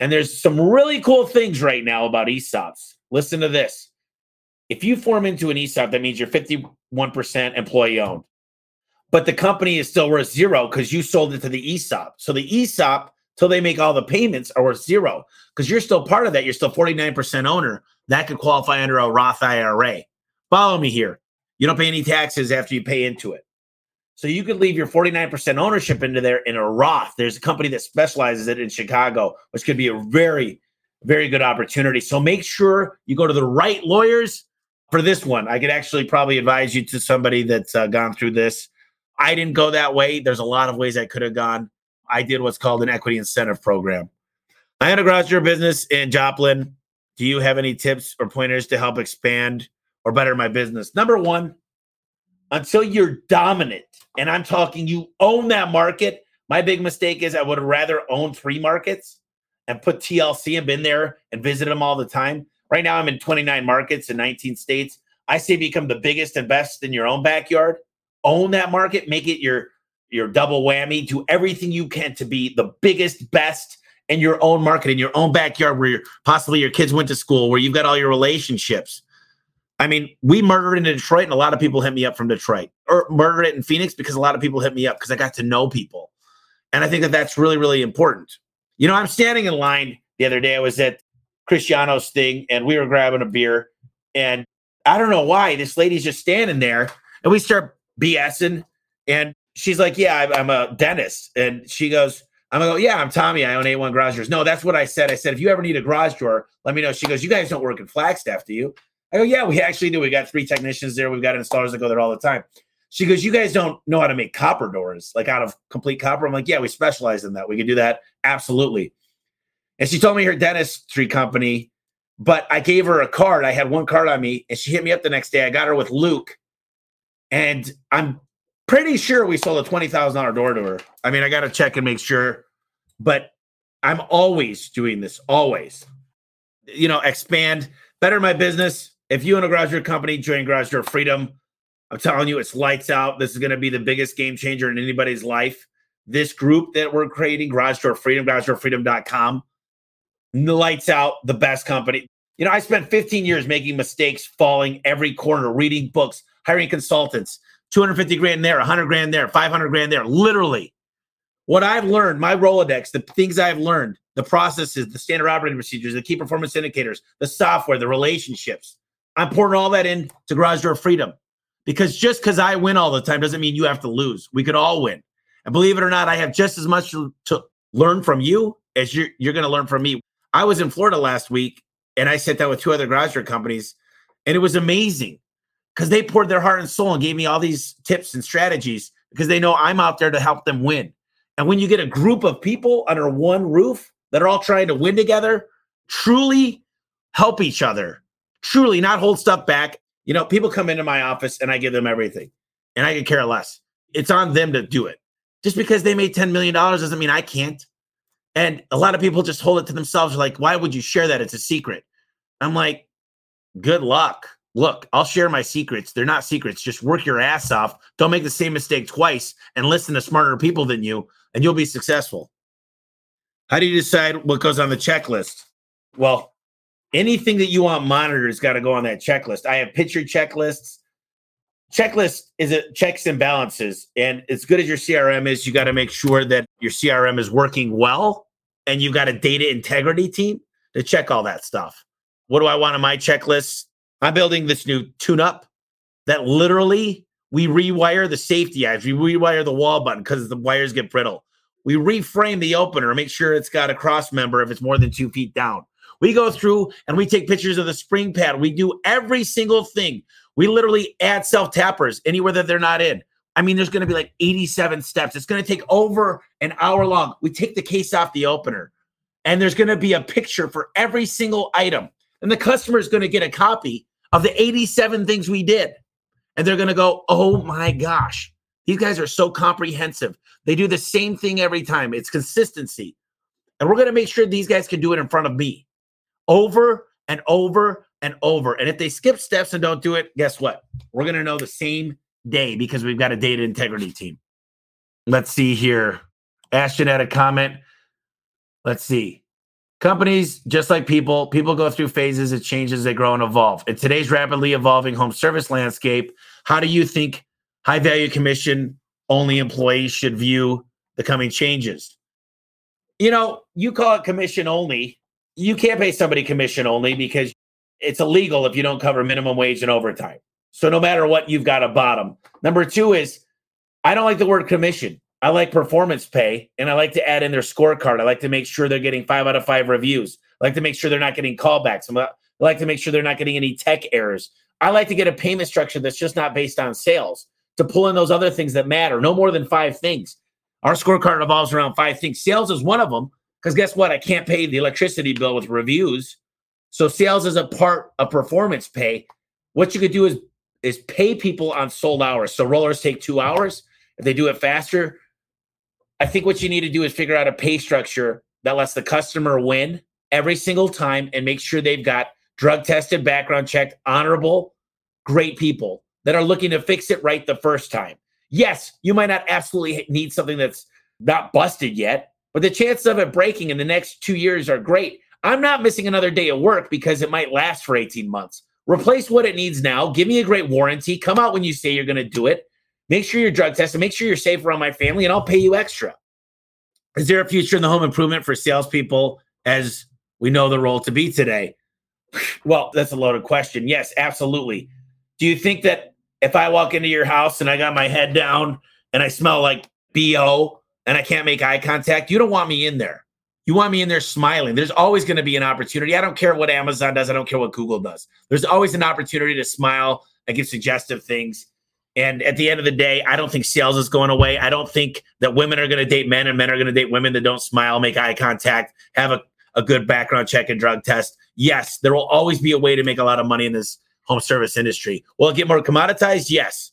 And there's some really cool things right now about E S O Ps. Listen to this. If you form into an E S O P, that means you're fifty-one percent employee-owned. But the company is still worth zero because you sold it to the E S O P. So the E S O P, till they make all the payments, are worth zero because you're still part of that. You're still forty-nine percent owner. That could qualify under a Roth I R A. Follow me here. You don't pay any taxes after you pay into it. So you could leave your forty-nine percent ownership into there in a Roth. There's a company that specializes it in Chicago, which could be a very, very good opportunity. So make sure you go to the right lawyers for this one. I could actually probably advise you to somebody that's uh, gone through this. I didn't go that way. There's a lot of ways I could have gone. I did what's called an equity incentive program. I had a garage door business in Joplin. Do you have any tips or pointers to help expand or better my business? Number one, until you're dominant, and I'm talking you own that market. My big mistake is I would rather own three markets and put T L C and been there and visited them all the time. Right now I'm in twenty-nine markets in nineteen states. I say become the biggest and best in your own backyard. Own that market, make it your, your double whammy. Do everything you can to be the biggest, best in your own market, in your own backyard, where possibly your kids went to school, where you've got all your relationships. I mean, we murdered in Detroit, and a lot of people hit me up from Detroit, or murdered it in Phoenix because a lot of people hit me up because I got to know people. And I think that that's really, really important. You know, I'm standing in line the other day. I was at Cristiano's thing, and we were grabbing a beer. And I don't know why. This lady's just standing there, and we start BSing, and she's like, yeah, I'm, I'm a dentist. And she goes, I'm gonna go, yeah, I'm Tommy. I own A one Garage Doors. No, that's what I said. I said, if you ever need a garage door, let me know. She goes, you guys don't work in Flagstaff, do you? I go, yeah, we actually do. We got three technicians there. We've got installers that go there all the time. She goes, you guys don't know how to make copper doors, like out of complete copper? I'm like, yeah, we specialize in that. We can do that. Absolutely. And she told me her dentistry company, but I gave her a card. I had one card on me, and she hit me up the next day. I got her with Luke. And I'm pretty sure we sold a twenty thousand dollars door to her. I mean, I got to check and make sure, but I'm always doing this, always. You know, expand, better my business. If you own a garage door company, join Garage Door Freedom. I'm telling you, it's lights out. This is going to be the biggest game changer in anybody's life. This group that we're creating, Garage Door Freedom, garage door freedom dot com, lights out, the best company. You know, I spent fifteen years making mistakes, falling every corner, reading books, hiring consultants, two hundred fifty grand there, one hundred grand there, five hundred grand there, literally. What I've learned, my Rolodex, the things I've learned, the processes, the standard operating procedures, the key performance indicators, the software, the relationships, I'm pouring all that into Garage Door Freedom. Because just because I win all the time doesn't mean you have to lose. We could all win. And believe it or not, I have just as much to, to learn from you as you're, you're going to learn from me. I was in Florida last week, and I sat down with two other garage door companies, and it was amazing because they poured their heart and soul and gave me all these tips and strategies because they know I'm out there to help them win. And when you get a group of people under one roof that are all trying to win together, truly help each other, truly not hold stuff back. You know, people come into my office and I give them everything and I could care less. It's on them to do it. Just because they made ten million dollars doesn't mean I can't. And a lot of people just hold it to themselves. Like, why would you share that? It's a secret. I'm like, good luck. Look, I'll share my secrets. They're not secrets. Just work your ass off. Don't make the same mistake twice and listen to smarter people than you and you'll be successful. How do you decide what goes on the checklist? Well, anything that you want monitored has got to go on that checklist. I have picture checklists. Checklist is a checks and balances. And as good as your C R M is, you got to make sure that your C R M is working well. And you've got a data integrity team to check all that stuff. What do I want on my checklist? I'm building this new tune-up that literally we rewire the safety eyes. We rewire the wall button because the wires get brittle. We reframe the opener, make sure it's got a cross member if it's more than two feet down. We go through and we take pictures of the spring pad. We do every single thing. We literally add self-tappers anywhere that they're not in. I mean, there's going to be like eighty-seven steps. It's going to take over an hour long. We take the case off the opener, and there's going to be a picture for every single item. And the customer is going to get a copy of the eighty-seven things we did. And they're going to go, oh my gosh, these guys are so comprehensive. They do the same thing every time. It's consistency. And we're going to make sure these guys can do it in front of me. Over and over and over. And if they skip steps and don't do it, guess what? We're going to know the same day because we've got a data integrity team. Let's see here. Ashton had a comment. Let's see. Companies, just like people, people go through phases. It changes, they grow and evolve. In today's rapidly evolving home service landscape, how do you think high-value commission-only employees should view the coming changes? You know, you call it commission-only. You can't pay somebody commission only because it's illegal if you don't cover minimum wage and overtime. So no matter what, you've got a bottom. Number two is, I don't like the word commission. I like performance pay, and I like to add in their scorecard. I like to make sure they're getting five out of five reviews. I like to make sure they're not getting callbacks. I like to make sure they're not getting any tech errors. I like to get a payment structure that's just not based on sales, to pull in those other things that matter, no more than five things. Our scorecard revolves around five things. Sales is one of them. Because guess what? I can't pay the electricity bill with reviews. So sales is a part of performance pay. What you could do is, is pay people on sold hours. So rollers take two hours. If they do it faster, I think what you need to do is figure out a pay structure that lets the customer win every single time and make sure they've got drug-tested, background-checked, honorable, great people that are looking to fix it right the first time. Yes, you might not absolutely need something that's not busted yet, but the chances of it breaking in the next two years are great. I'm not missing another day of work because it might last for eighteen months. Replace what it needs now. Give me a great warranty. Come out when you say you're going to do it. Make sure you're drug tested. Make sure you're safe around my family, and I'll pay you extra. Is there a future in the home improvement for salespeople as we know the role to be today? Well, that's a loaded question. Yes, absolutely. Do you think that if I walk into your house and I got my head down and I smell like B O, and I can't make eye contact, you don't want me in there. You want me in there smiling. There's always going to be an opportunity. I don't care what Amazon does. I don't care what Google does. There's always an opportunity to smile and give suggestive things. And at the end of the day, I don't think sales is going away. I don't think that women are going to date men and men are going to date women that don't smile, make eye contact, have a, a good background check and drug test. Yes, there will always be a way to make a lot of money in this home service industry. Will it get more commoditized? Yes.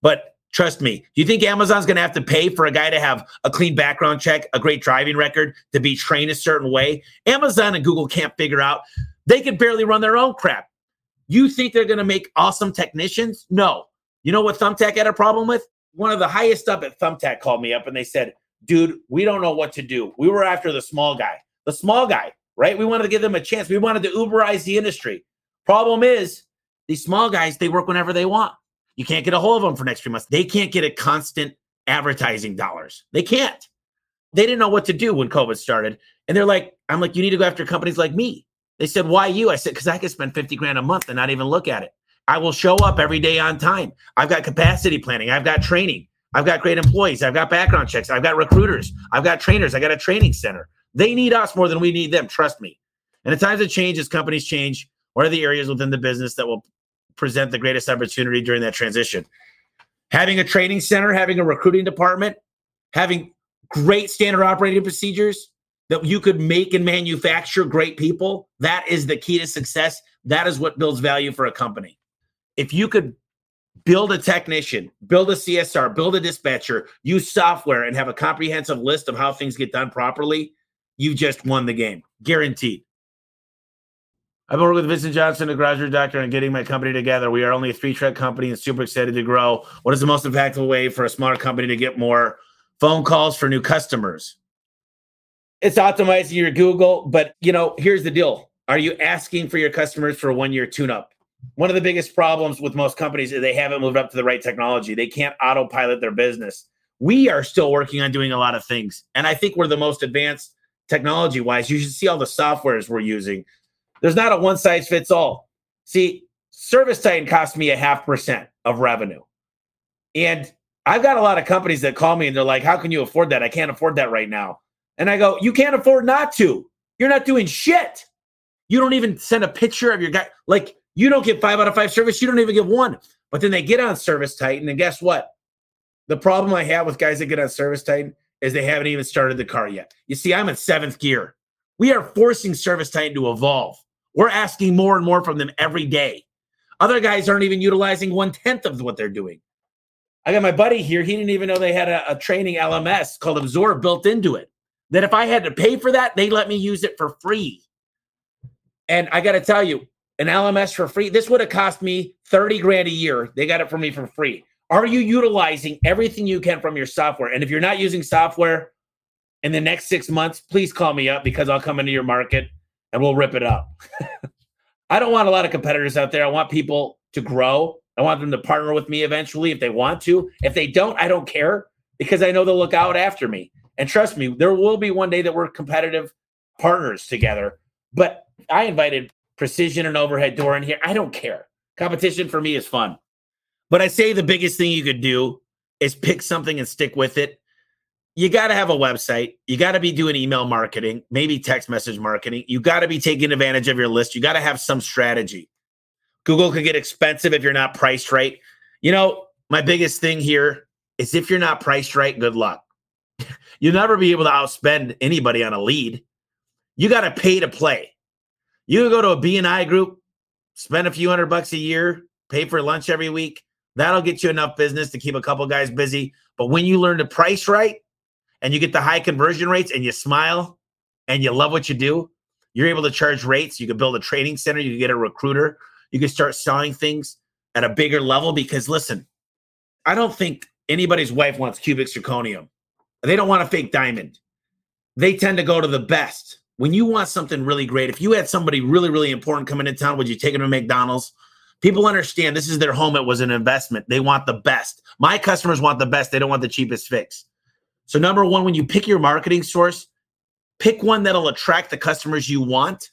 But trust me, do you think Amazon's going to have to pay for a guy to have a clean background check, a great driving record, to be trained a certain way? Amazon and Google can't figure out. They can barely run their own crap. You think they're going to make awesome technicians? No. You know what Thumbtack had a problem with? One of the highest up at Thumbtack called me up and they said, dude, we don't know what to do. We were after the small guy, the small guy, right? We wanted to give them a chance. We wanted to Uberize the industry. Problem is, these small guys, they work whenever they want. You can't get a hold of them for the next three months. They can't get a constant advertising dollars. They can't. They didn't know what to do when COVID started. And they're like, I'm like, you need to go after companies like me. They said, why you? I said, because I could spend fifty grand a month and not even look at it. I will show up every day on time. I've got capacity planning. I've got training. I've got great employees. I've got background checks. I've got recruiters. I've got trainers. I got a training center. They need us more than we need them. Trust me. And at times of change, as companies change, what are the areas within the business that will present the greatest opportunity during that transition? Having a training center, having a recruiting department, having great standard operating procedures that you could make and manufacture great people. That is the key to success. That is what builds value for a company. If you could build a technician, build a C S R, build a dispatcher, use software, and have a comprehensive list of how things get done properly, you just won the game, guaranteed. I've been working with Vincent Johnson, the Garage Door Doctor, and getting my company together. We are only a three-track company and super excited to grow. What is the most impactful way for a smaller company to get more phone calls for new customers? It's optimizing your Google, but you know, here's the deal. Are you asking for your customers for a one-year tune-up? One of the biggest problems with most companies is they haven't moved up to the right technology. They can't autopilot their business. We are still working on doing a lot of things. And I think we're the most advanced technology-wise. You should see all the softwares we're using. There's not a one-size-fits-all. See, Service Titan cost me a half percent of revenue. And I've got a lot of companies that call me and they're like, how can you afford that? I can't afford that right now. And I go, you can't afford not to. You're not doing shit. You don't even send a picture of your guy. Like, you don't get five out of five service. You don't even give one. But then they get on Service Titan, and guess what? The problem I have with guys that get on Service Titan is they haven't even started the car yet. You see, I'm in seventh gear. We are forcing Service Titan to evolve. We're asking more and more from them every day. Other guys aren't even utilizing one-tenth of what they're doing. I got my buddy here. He didn't even know they had a, a training L M S called Absorb built into it. That if I had to pay for that, they let me use it for free. And I got to tell you, an L M S for free, this would have cost me thirty grand a year. They got it for me for free. Are you utilizing everything you can from your software? And if you're not using software in the next six months, please call me up because I'll come into your market and we'll rip it up. I don't want a lot of competitors out there. I want people to grow. I want them to partner with me eventually if they want to. If they don't, I don't care because I know they'll look out after me. And trust me, there will be one day that we're competitive partners together. But I invited Precision and Overhead Door in here. I don't care. Competition for me is fun. But I say the biggest thing you could do is pick something and stick with it. You got to have a website. You got to be doing email marketing, maybe text message marketing. You got to be taking advantage of your list. You got to have some strategy. Google can get expensive if you're not priced right. You know, my biggest thing here is if you're not priced right, good luck. You'll never be able to outspend anybody on a lead. You got to pay to play. You go to a B N I group, spend a few hundred bucks a year, pay for lunch every week. That'll get you enough business to keep a couple guys busy. But when you learn to price right and you get the high conversion rates and you smile and you love what you do, you're able to charge rates. You can build a training center. You can get a recruiter. You can start selling things at a bigger level because, listen, I don't think anybody's wife wants cubic zirconium. They don't want a fake diamond. They tend to go to the best. When you want something really great, if you had somebody really, really important coming into town, would you take them to McDonald's? People understand this is their home. It was an investment. They want the best. My customers want the best. They don't want the cheapest fix. So number one, when you pick your marketing source, pick one that'll attract the customers you want.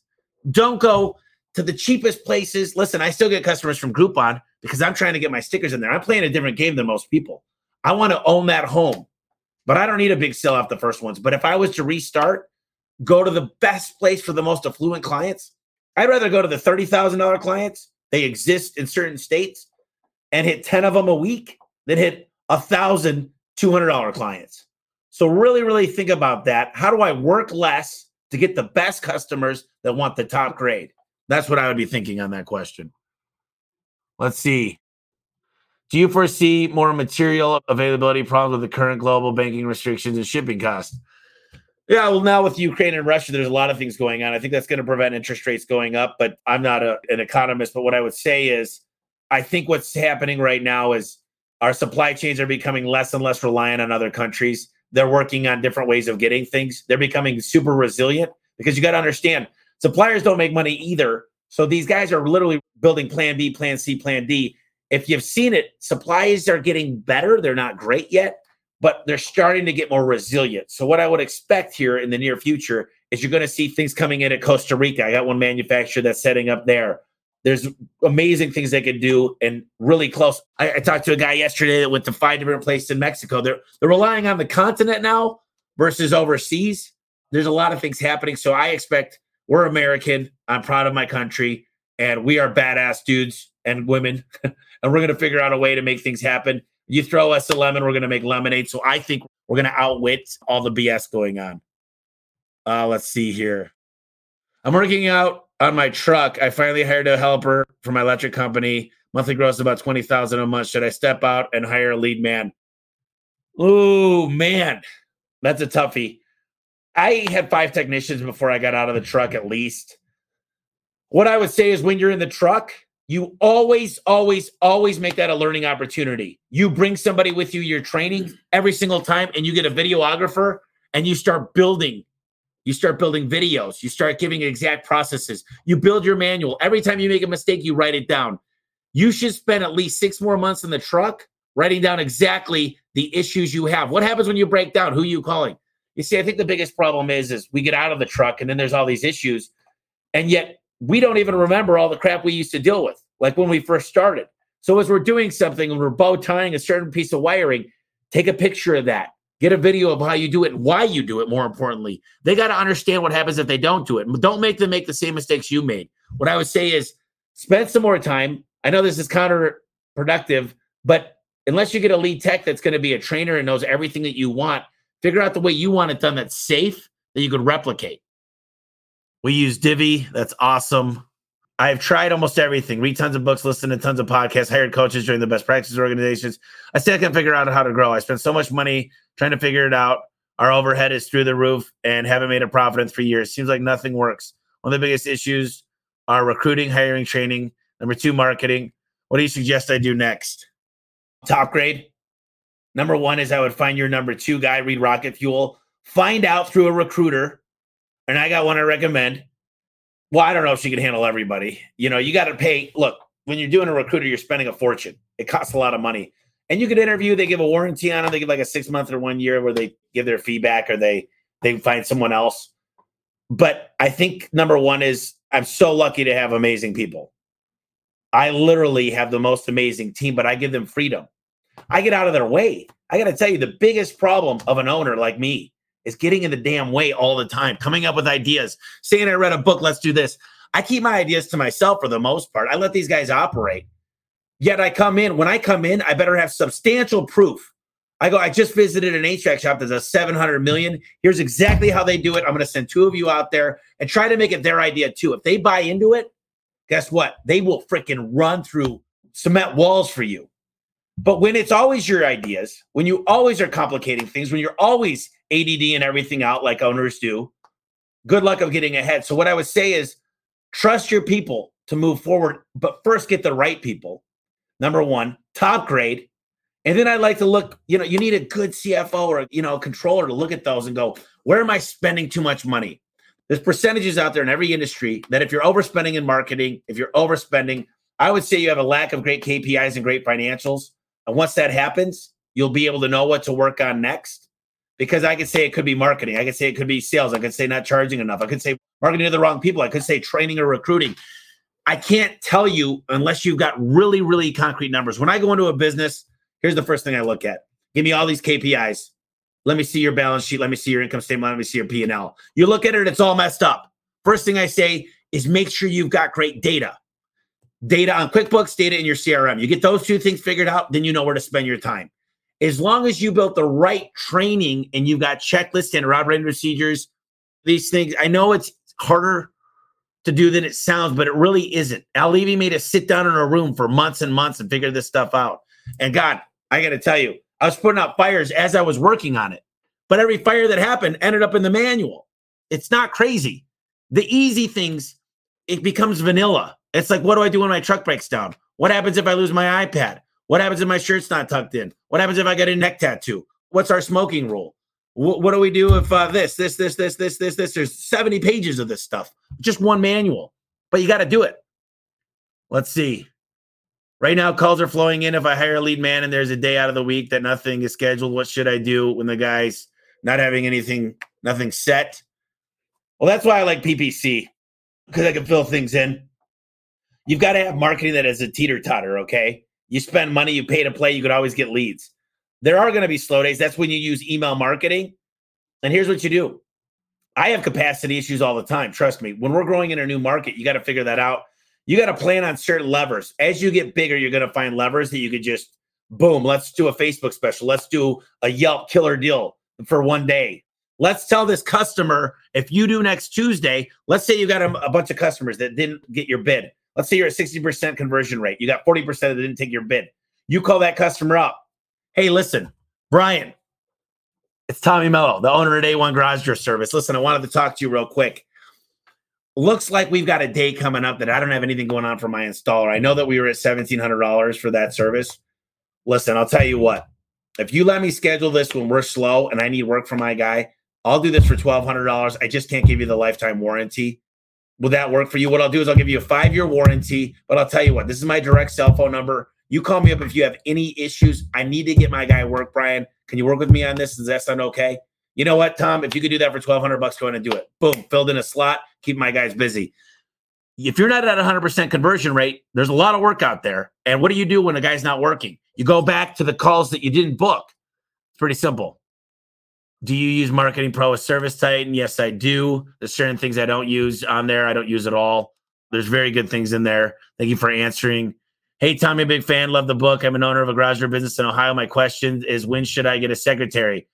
Don't go to the cheapest places. Listen, I still get customers from Groupon because I'm trying to get my stickers in there. I'm playing a different game than most people. I want to own that home. But I don't need a big sell off the first ones. But if I was to restart, go to the best place for the most affluent clients. I'd rather go to the thirty thousand dollars clients. They exist in certain states and hit ten of them a week than hit one thousand two hundred dollars clients. So really, really think about that. How do I work less to get the best customers that want the top grade? That's what I would be thinking on that question. Let's see. Do you foresee more material availability problems with the current global banking restrictions and shipping costs? Yeah, well, now with Ukraine and Russia, there's a lot of things going on. I think that's going to prevent interest rates going up, but I'm not a, an economist. But what I would say is, I think what's happening right now is our supply chains are becoming less and less reliant on other countries. They're working on different ways of getting things. They're becoming super resilient, because you got to understand, suppliers don't make money either. So these guys are literally building plan B, plan C, plan D. If you've seen it, supplies are getting better. They're not great yet, but they're starting to get more resilient. So what I would expect here in the near future is you're going to see things coming in at Costa Rica. I got one manufacturer that's setting up there. There's amazing things they can do, and really close. I, I talked to a guy yesterday that went to five different places in Mexico. They're they're relying on the continent now versus overseas. There's a lot of things happening. So I expect, we're American. I'm proud of my country, and we are badass dudes and women, and we're going to figure out a way to make things happen. You throw us a lemon, we're going to make lemonade. So I think we're going to outwit all the B S going on. Uh, let's see here. I'm working out on my truck. I finally hired a helper for my electric company. Monthly gross about twenty thousand dollars a month. Should I step out and hire a lead man? Ooh, man, that's a toughie. I had five technicians before I got out of the truck, at least. What I would say is, when you're in the truck, you always, always, always make that a learning opportunity. You bring somebody with you, you're training every single time, and you get a videographer, and you start building. You start building videos. You start giving exact processes. You build your manual. Every time you make a mistake, you write it down. You should spend at least six more months in the truck writing down exactly the issues you have. What happens when you break down? Who are you calling? You see, I think the biggest problem is, is we get out of the truck, and then there's all these issues, and yet we don't even remember all the crap we used to deal with, like when we first started. So as we're doing something and we're bow tying a certain piece of wiring, take a picture of that. Get a video of how you do it and why you do it, more importantly. They got to understand what happens if they don't do it. Don't make them make the same mistakes you made. What I would say is, spend some more time. I know this is counterproductive, but unless you get a lead tech that's going to be a trainer and knows everything that you want, figure out the way you want it done that's safe, that you could replicate. We use Divvy. That's awesome. I've tried almost everything. Read tons of books, listen to tons of podcasts, hired coaches during the best practices organizations. I still can't figure out how to grow. I spent so much money trying to figure it out. Our overhead is through the roof and haven't made a profit in three years. Seems like nothing works. One of the biggest issues are recruiting, hiring, training. Number two, marketing. What do you suggest I do next? Top Grade. Number one is, I would find your number two guy, read Rocket Fuel, find out through a recruiter. And I got one I recommend. Well, I don't know if she can handle everybody. You know, you got to pay. Look, when you're doing a recruiter, you're spending a fortune. It costs a lot of money. And you can interview. They give a warranty on them. They give like a six month or one year where they give their feedback, or they they find someone else. But I think number one is, I'm so lucky to have amazing people. I literally have the most amazing team, but I give them freedom. I get out of their way. I got to tell you, the biggest problem of an owner like me is getting in the damn way all the time, coming up with ideas, saying, I read a book, let's do this. I keep my ideas to myself for the most part. I let these guys operate. Yet I come in, when I come in, I better have substantial proof. I go, I just visited an H V A C shop that's a seven hundred million. Here's exactly how they do it. I'm going to send two of you out there and try to make it their idea too. If they buy into it, guess what? They will freaking run through cement walls for you. But when it's always your ideas, when you always are complicating things, when you're always A D D and everything out like owners do, good luck of getting ahead. So what I would say is, trust your people to move forward, but first get the right people. Number one, Top Grade. And then I like to look, you know, you need a good C F O or, you know, a controller to look at those and go, where am I spending too much money? There's percentages out there in every industry that if you're overspending in marketing, if you're overspending, I would say you have a lack of great K P Is and great financials. And once that happens, you'll be able to know what to work on next. Because I could say it could be marketing. I could say it could be sales. I could say not charging enough. I could say marketing to the wrong people. I could say training or recruiting. I can't tell you unless you've got really, really concrete numbers. When I go into a business, here's the first thing I look at. Give me all these K P Is. Let me see your balance sheet. Let me see your income statement. Let me see your P and L. You look at it, it's all messed up. First thing I say is, make sure you've got great data. Data on QuickBooks, data in your C R M. You get those two things figured out, then you know where to spend your time. As long as you built the right training and you've got checklists and operating procedures, these things, I know it's harder to do than it sounds, but it really isn't. Al Levy made us sit down in a room for months and months and figure this stuff out. And God, I got to tell you, I was putting out fires as I was working on it. But every fire that happened ended up in the manual. It's not crazy. The easy things, it becomes vanilla. It's like, what do I do when my truck breaks down? What happens if I lose my iPad? What happens if my shirt's not tucked in? What happens if I get a neck tattoo? What's our smoking rule? W- what do we do if uh, this, this, this, this, this, this, this? There's seventy pages of this stuff. Just one manual. But you got to do it. Let's see. Right now, calls are flowing in. If I hire a lead man and there's a day out of the week that nothing is scheduled, what should I do when the guy's not having anything, nothing set? Well, that's why I like P P C, because I can fill things in. You've got to have marketing that is a teeter-totter, okay? You spend money, you pay to play, you could always get leads. There are going to be slow days. That's when you use email marketing. And here's what you do. I have capacity issues all the time. Trust me. When we're growing in a new market, you got to figure that out. You got to plan on certain levers. As you get bigger, you're going to find levers that you could just, boom, let's do a Facebook special. Let's do a Yelp killer deal for one day. Let's tell this customer, if you do next Tuesday, let's say you got a, a bunch of customers that didn't get your bid. Let's say you're at sixty percent conversion rate. You got forty percent that didn't take your bid. You call that customer up. Hey, listen, Brian, it's Tommy Mello, the owner at A one Garage Door Service. Listen, I wanted to talk to you real quick. Looks like we've got a day coming up that I don't have anything going on for my installer. I know that we were at seventeen hundred dollars for that service. Listen, I'll tell you what. If you let me schedule this when we're slow and I need work for my guy, I'll do this for twelve hundred dollars. I just can't give you the lifetime warranty. Will that work for you? What I'll do is I'll give you a five-year warranty, but I'll tell you what. This is my direct cell phone number. You call me up if you have any issues. I need to get my guy work, Brian. Can you work with me on this? Does that sound okay? You know what, Tom? If you could do that for twelve hundred bucks, go ahead and do it. Boom, filled in a slot. Keep my guys busy. If you're not at one hundred percent conversion rate, there's a lot of work out there. And what do you do when a guy's not working? You go back to the calls that you didn't book. It's pretty simple. Do you use Marketing Pro with Service Titan? Yes, I do. There's certain things I don't use on there. I don't use it all. There's very good things in there. Thank you for answering. Hey, Tommy, big fan. Love the book. I'm an owner of a garage door business in Ohio. My question is, when should I get a secretary?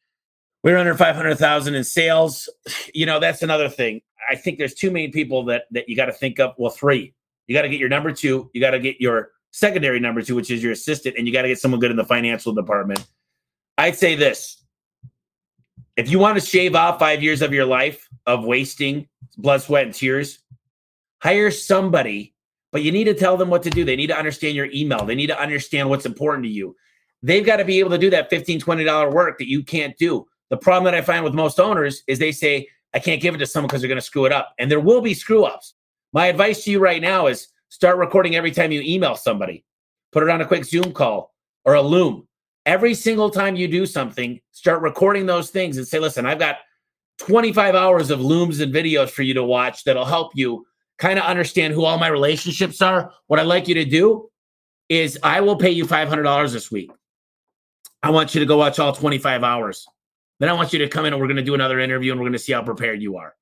We're under five hundred thousand in sales. You know, that's another thing. I think there's too many people that that you got to think of. Well, three. You got to get your number two. You got to get your secondary number two, which is your assistant, and you got to get someone good in the financial department. I'd say this. If you want to shave off five years of your life of wasting blood, sweat, and tears, hire somebody, but you need to tell them what to do. They need to understand your email. They need to understand what's important to you. They've got to be able to do that fifteen dollars, twenty dollars work that you can't do. The problem that I find with most owners is they say, I can't give it to someone because they're going to screw it up. And there will be screw-ups. My advice to you right now is start recording every time you email somebody. Put it on a quick Zoom call or a Loom. Every single time you do something, start recording those things and say, listen, I've got twenty-five hours of Looms and videos for you to watch that'll help you kind of understand who all my relationships are. What I'd like you to do is I will pay you five hundred dollars this week. I want you to go watch all twenty-five hours. Then I want you to come in and we're going to do another interview and we're going to see how prepared you are.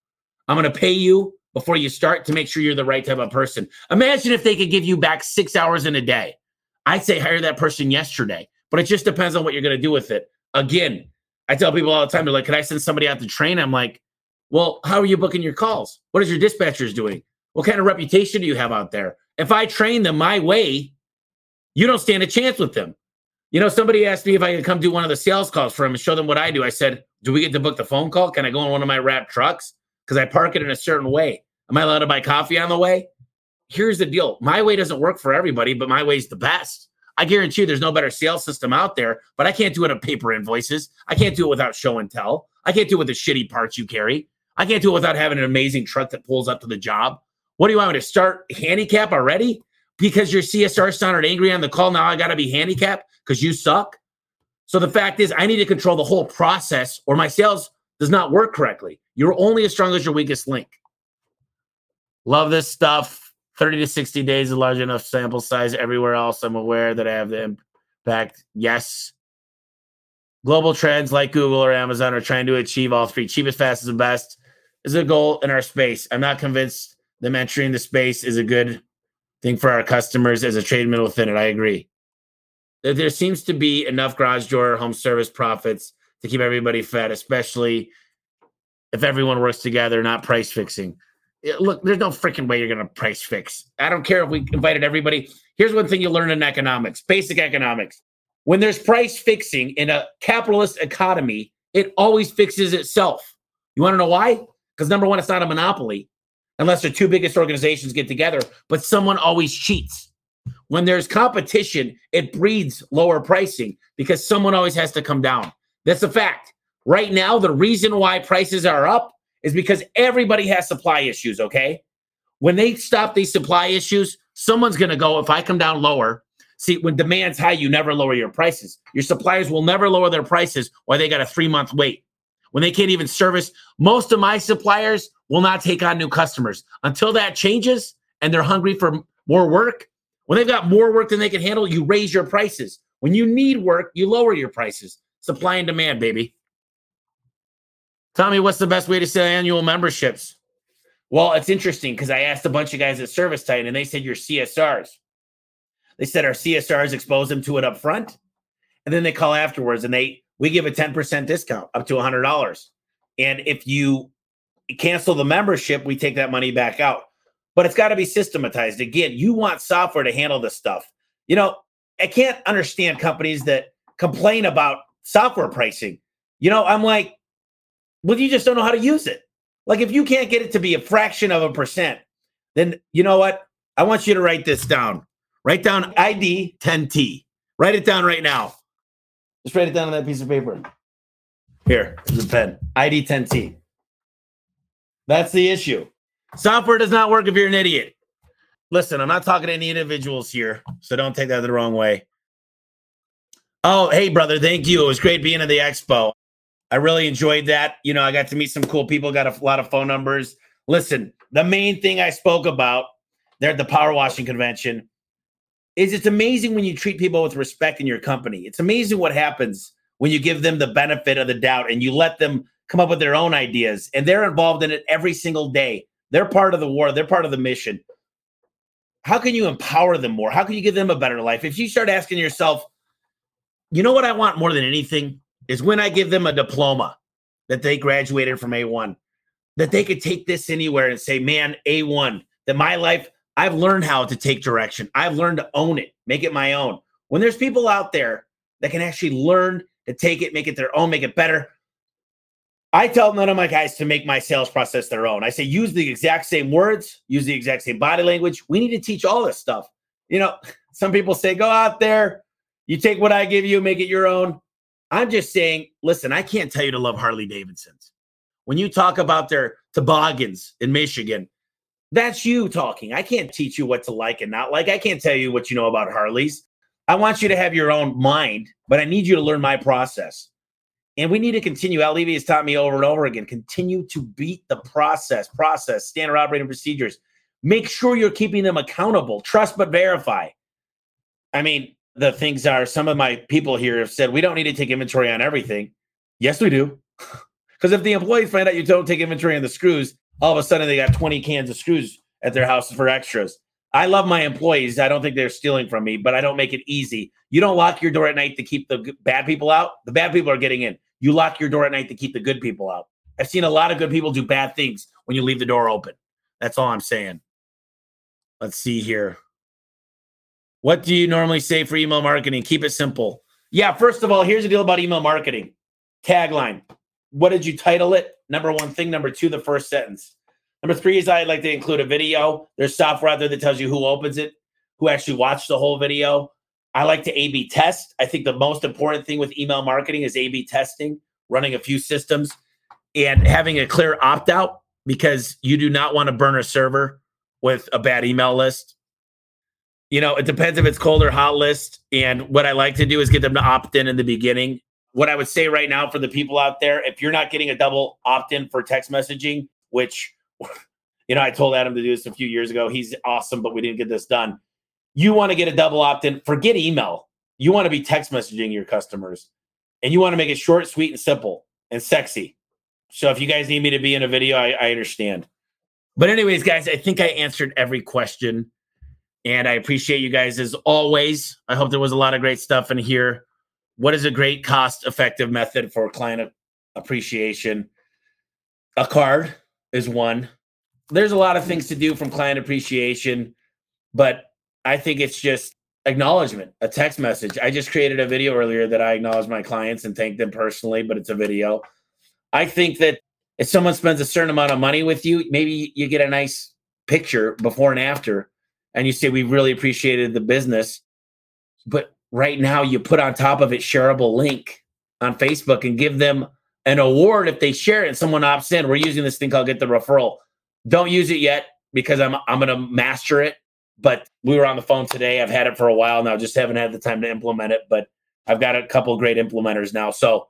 I'm going to pay you before you start to make sure you're the right type of person. Imagine if they could give you back six hours in a day. I'd say hire that person yesterday, but it just depends on what you're going to do with it. Again, I tell people all the time, they're like, can I send somebody out to train? I'm like, well, how are you booking your calls? What is your dispatchers doing? What kind of reputation do you have out there? If I train them my way, you don't stand a chance with them. You know, somebody asked me if I could come do one of the sales calls for them and show them what I do. I said, do we get to book the phone call? Can I go in one of my wrap trucks? Because I park it in a certain way. Am I allowed to buy coffee on the way? Here's the deal. My way doesn't work for everybody, but my way's the best. I guarantee you there's no better sales system out there, but I can't do it on paper invoices. I can't do it without show and tell. I can't do it with the shitty parts you carry. I can't do it without having an amazing truck that pulls up to the job. What do you want me to start handicap already? Because your C S R sounded angry on the call. Now I got to be handicapped because you suck. So the fact is I need to control the whole process or my sales does not work correctly. You're only as strong as your weakest link. Love this stuff. thirty to sixty days is a large enough sample size everywhere else. I'm aware that I have the impact. Yes. Global trends like Google or Amazon are trying to achieve all three. Cheapest, fastest, and best is a goal in our space. I'm not convinced them entering the space is a good thing for our customers as a trade middle within it. I agree. There seems to be enough garage door home service profits to keep everybody fed, especially if everyone works together, not price fixing. Look, there's no freaking way you're going to price fix. I don't care if we invited everybody. Here's one thing you learn in economics, basic economics. When there's price fixing in a capitalist economy, It always fixes itself. You want to know why? Because number one, it's not a monopoly unless the two biggest organizations get together, but someone always cheats. When there's competition, it breeds lower pricing because someone always has to come down. That's a fact. Right now, the reason why prices are up is because everybody has supply issues, okay? When they stop these supply issues, someone's going to go, if I come down lower, see, when demand's high, you never lower your prices. Your suppliers will never lower their prices while they got a three-month wait. When they can't even service, most of my suppliers will not take on new customers. Until that changes and they're hungry for more work, when they've got more work than they can handle, you raise your prices. When you need work, you lower your prices. Supply and demand, baby. Tommy, what's the best way to sell annual memberships? Well, it's interesting because I asked a bunch of guys at Service Titan and they said your C S Rs. They said our C S Rs expose them to it up front and then they call afterwards and they we give a ten percent discount up to one hundred dollars. And if you cancel the membership, we take that money back out. But it's got to be systematized. Again, you want software to handle this stuff. You know, I can't understand companies that complain about software pricing. You know, I'm like, well, you just don't know how to use it. Like if you can't get it to be a fraction of a percent, then you know what? I want you to write this down. Write down I D ten T. Write it down right now. Just write it down on that piece of paper. Here, there's a pen. I D ten T. That's the issue. Software does not work if you're an idiot. Listen, I'm not talking to any individuals here, so don't take that the wrong way. Oh, hey, brother, thank you. It was great being at the expo. I really enjoyed that. You know, I got to meet some cool people, got a lot of phone numbers. Listen, the main thing I spoke about there at the power washing convention is it's amazing when you treat people with respect in your company. It's amazing what happens when you give them the benefit of the doubt and you let them come up with their own ideas. And they're involved in it every single day. They're part of the war. They're part of the mission. How can you empower them more? How can you give them a better life? If you start asking yourself, you know what I want more than anything is when I give them a diploma that they graduated from A one, that they could take this anywhere and say, man, A one, that my life, I've learned how to take direction. I've learned to own it, make it my own. When there's people out there that can actually learn to take it, make it their own, make it better. I tell none of my guys to make my sales process their own. I say, use the exact same words, use the exact same body language. We need to teach all this stuff. You know, some people say, go out there, you take what I give you, make it your own. I'm just saying, listen, I can't tell you to love Harley Davidsons. When you talk about their toboggans in Michigan, that's you talking. I can't teach you what to like and not like. I can't tell you what you know about Harleys. I want you to have your own mind, but I need you to learn my process. And we need to continue. Al Levy has taught me over and over again, continue to beat the process, process, standard operating procedures. Make sure you're keeping them accountable. Trust but verify. I mean, the things are, some of my people here have said, we don't need to take inventory on everything. Yes, we do. Because if the employees find out you don't take inventory on the screws, all of a sudden, they got twenty cans of screws at their house for extras. I love my employees. I don't think they're stealing from me, but I don't make it easy. You don't lock your door at night to keep the bad people out. The bad people are getting in. You lock your door at night to keep the good people out. I've seen a lot of good people do bad things when you leave the door open. That's all I'm saying. Let's see here. What do you normally say for email marketing? Keep it simple. Yeah, first of all, here's the deal about email marketing. Tagline. What did you title it? Number one thing. Number two, the first sentence. Number three is I'd like to include a video. There's software out there that tells you who opens it, who actually watched the whole video. I like to A B test. I think the most important thing with email marketing is A B testing, running a few systems, and having a clear opt-out because you do not want to burn a server with a bad email list. You know, it depends if it's cold or hot list. And what I like to do is get them to opt in in the beginning. What I would say right now for the people out there, if you're not getting a double opt-in for text messaging, which, you know, I told Adam to do this a few years ago. He's awesome, but we didn't get this done. You want to get a double opt-in. Forget email. You want to be text messaging your customers. And you want to make it short, sweet, and simple and sexy. So if you guys need me to be in a video, I, I understand. But anyways, guys, I think I answered every question. And I appreciate you guys as always. I hope there was a lot of great stuff in here. What is a great cost-effective method for client appreciation? A card is one. There's a lot of things to do from client appreciation, but I think it's just Acknowledgement, a text message. I just created a video earlier that I acknowledge my clients and thank them personally, but it's a video. I think that if someone spends a certain amount of money with you, maybe you get a nice picture before and after, and you say, we really appreciated the business. But right now you put on top of it, shareable link on Facebook and give them an award if they share it and someone opts in. We're using this thing called Get the Referral. Don't use it yet because I'm I'm going to master it. But we were on the phone today. I've had it for a while now, just haven't had the time to implement it. But I've got a couple of great implementers now. So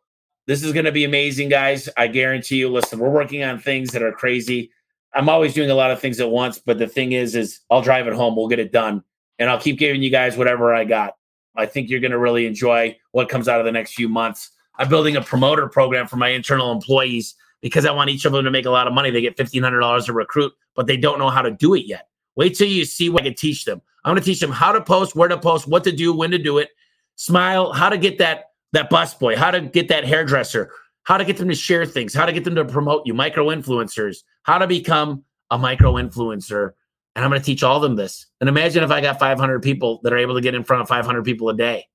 this is going to be amazing, guys. I guarantee you. Listen, we're working on things that are crazy. I'm always doing a lot of things at once. But the thing is, is I'll drive it home. We'll get it done. And I'll keep giving you guys whatever I got. I think you're going to really enjoy what comes out of the next few months. I'm building a promoter program for my internal employees because I want each of them to make a lot of money. They get fifteen hundred dollars to recruit, but they don't know how to do it yet. Wait till you see what I can teach them. I'm going to teach them how to post, where to post, what to do, when to do it. Smile, how to get that that busboy, how to get that hairdresser, how to get them to share things, how to get them to promote you, micro-influencers, how to become a micro-influencer. And I'm going to teach all of them this. And imagine if I got five hundred people that are able to get in front of five hundred people a day.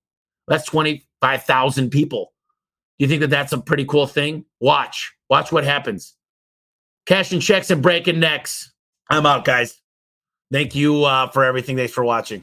That's twenty-five thousand people. Do you think that that's a pretty cool thing? Watch. Watch what happens. Cashing checks and breaking necks. I'm out, guys. Thank you uh, for everything. Thanks for watching.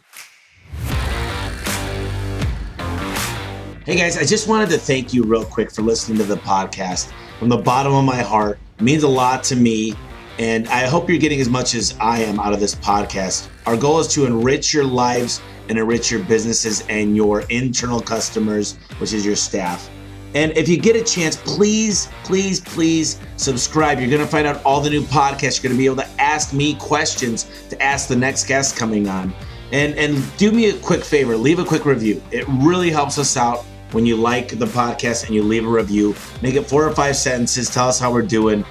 Hey, guys, I just wanted to thank you real quick for listening to the podcast. From the bottom of my heart, it means a lot to me, and I hope you're getting as much as I am out of this podcast. Our goal is to enrich your lives and enrich your businesses and your internal customers, which is your staff. And if you get a chance, please, please, please subscribe. You're going to find out all the new podcasts. You're going to be able to ask me questions to ask the next guest coming on. And and do me a quick favor. Leave a quick review. It really helps us out when you like the podcast and you leave a review. Make it four or five sentences. Tell us how we're doing.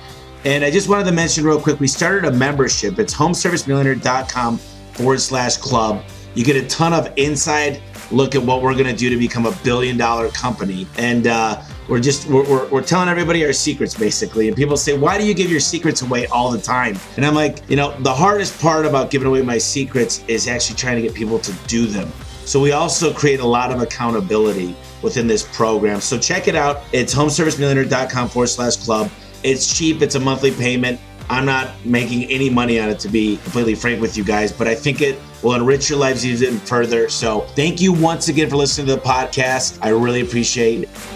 And I just wanted to mention real quick, we started a membership. It's homeservicemillionaire.com forward slash club. You get a ton of inside look at what we're going to do to become a billion dollar company. And uh, we're just, we're, we're, we're telling everybody our secrets basically. And people say, why do you give your secrets away all the time? And I'm like, you know, the hardest part about giving away my secrets is actually trying to get people to do them. So we also create a lot of accountability within this program. So check it out. It's homeservicemillionaire.com forward slash club. It's cheap. It's a monthly payment. I'm not making any money on it, to be completely frank with you guys, but I think it will enrich your lives even further. So thank you once again for listening to the podcast. I really appreciate it.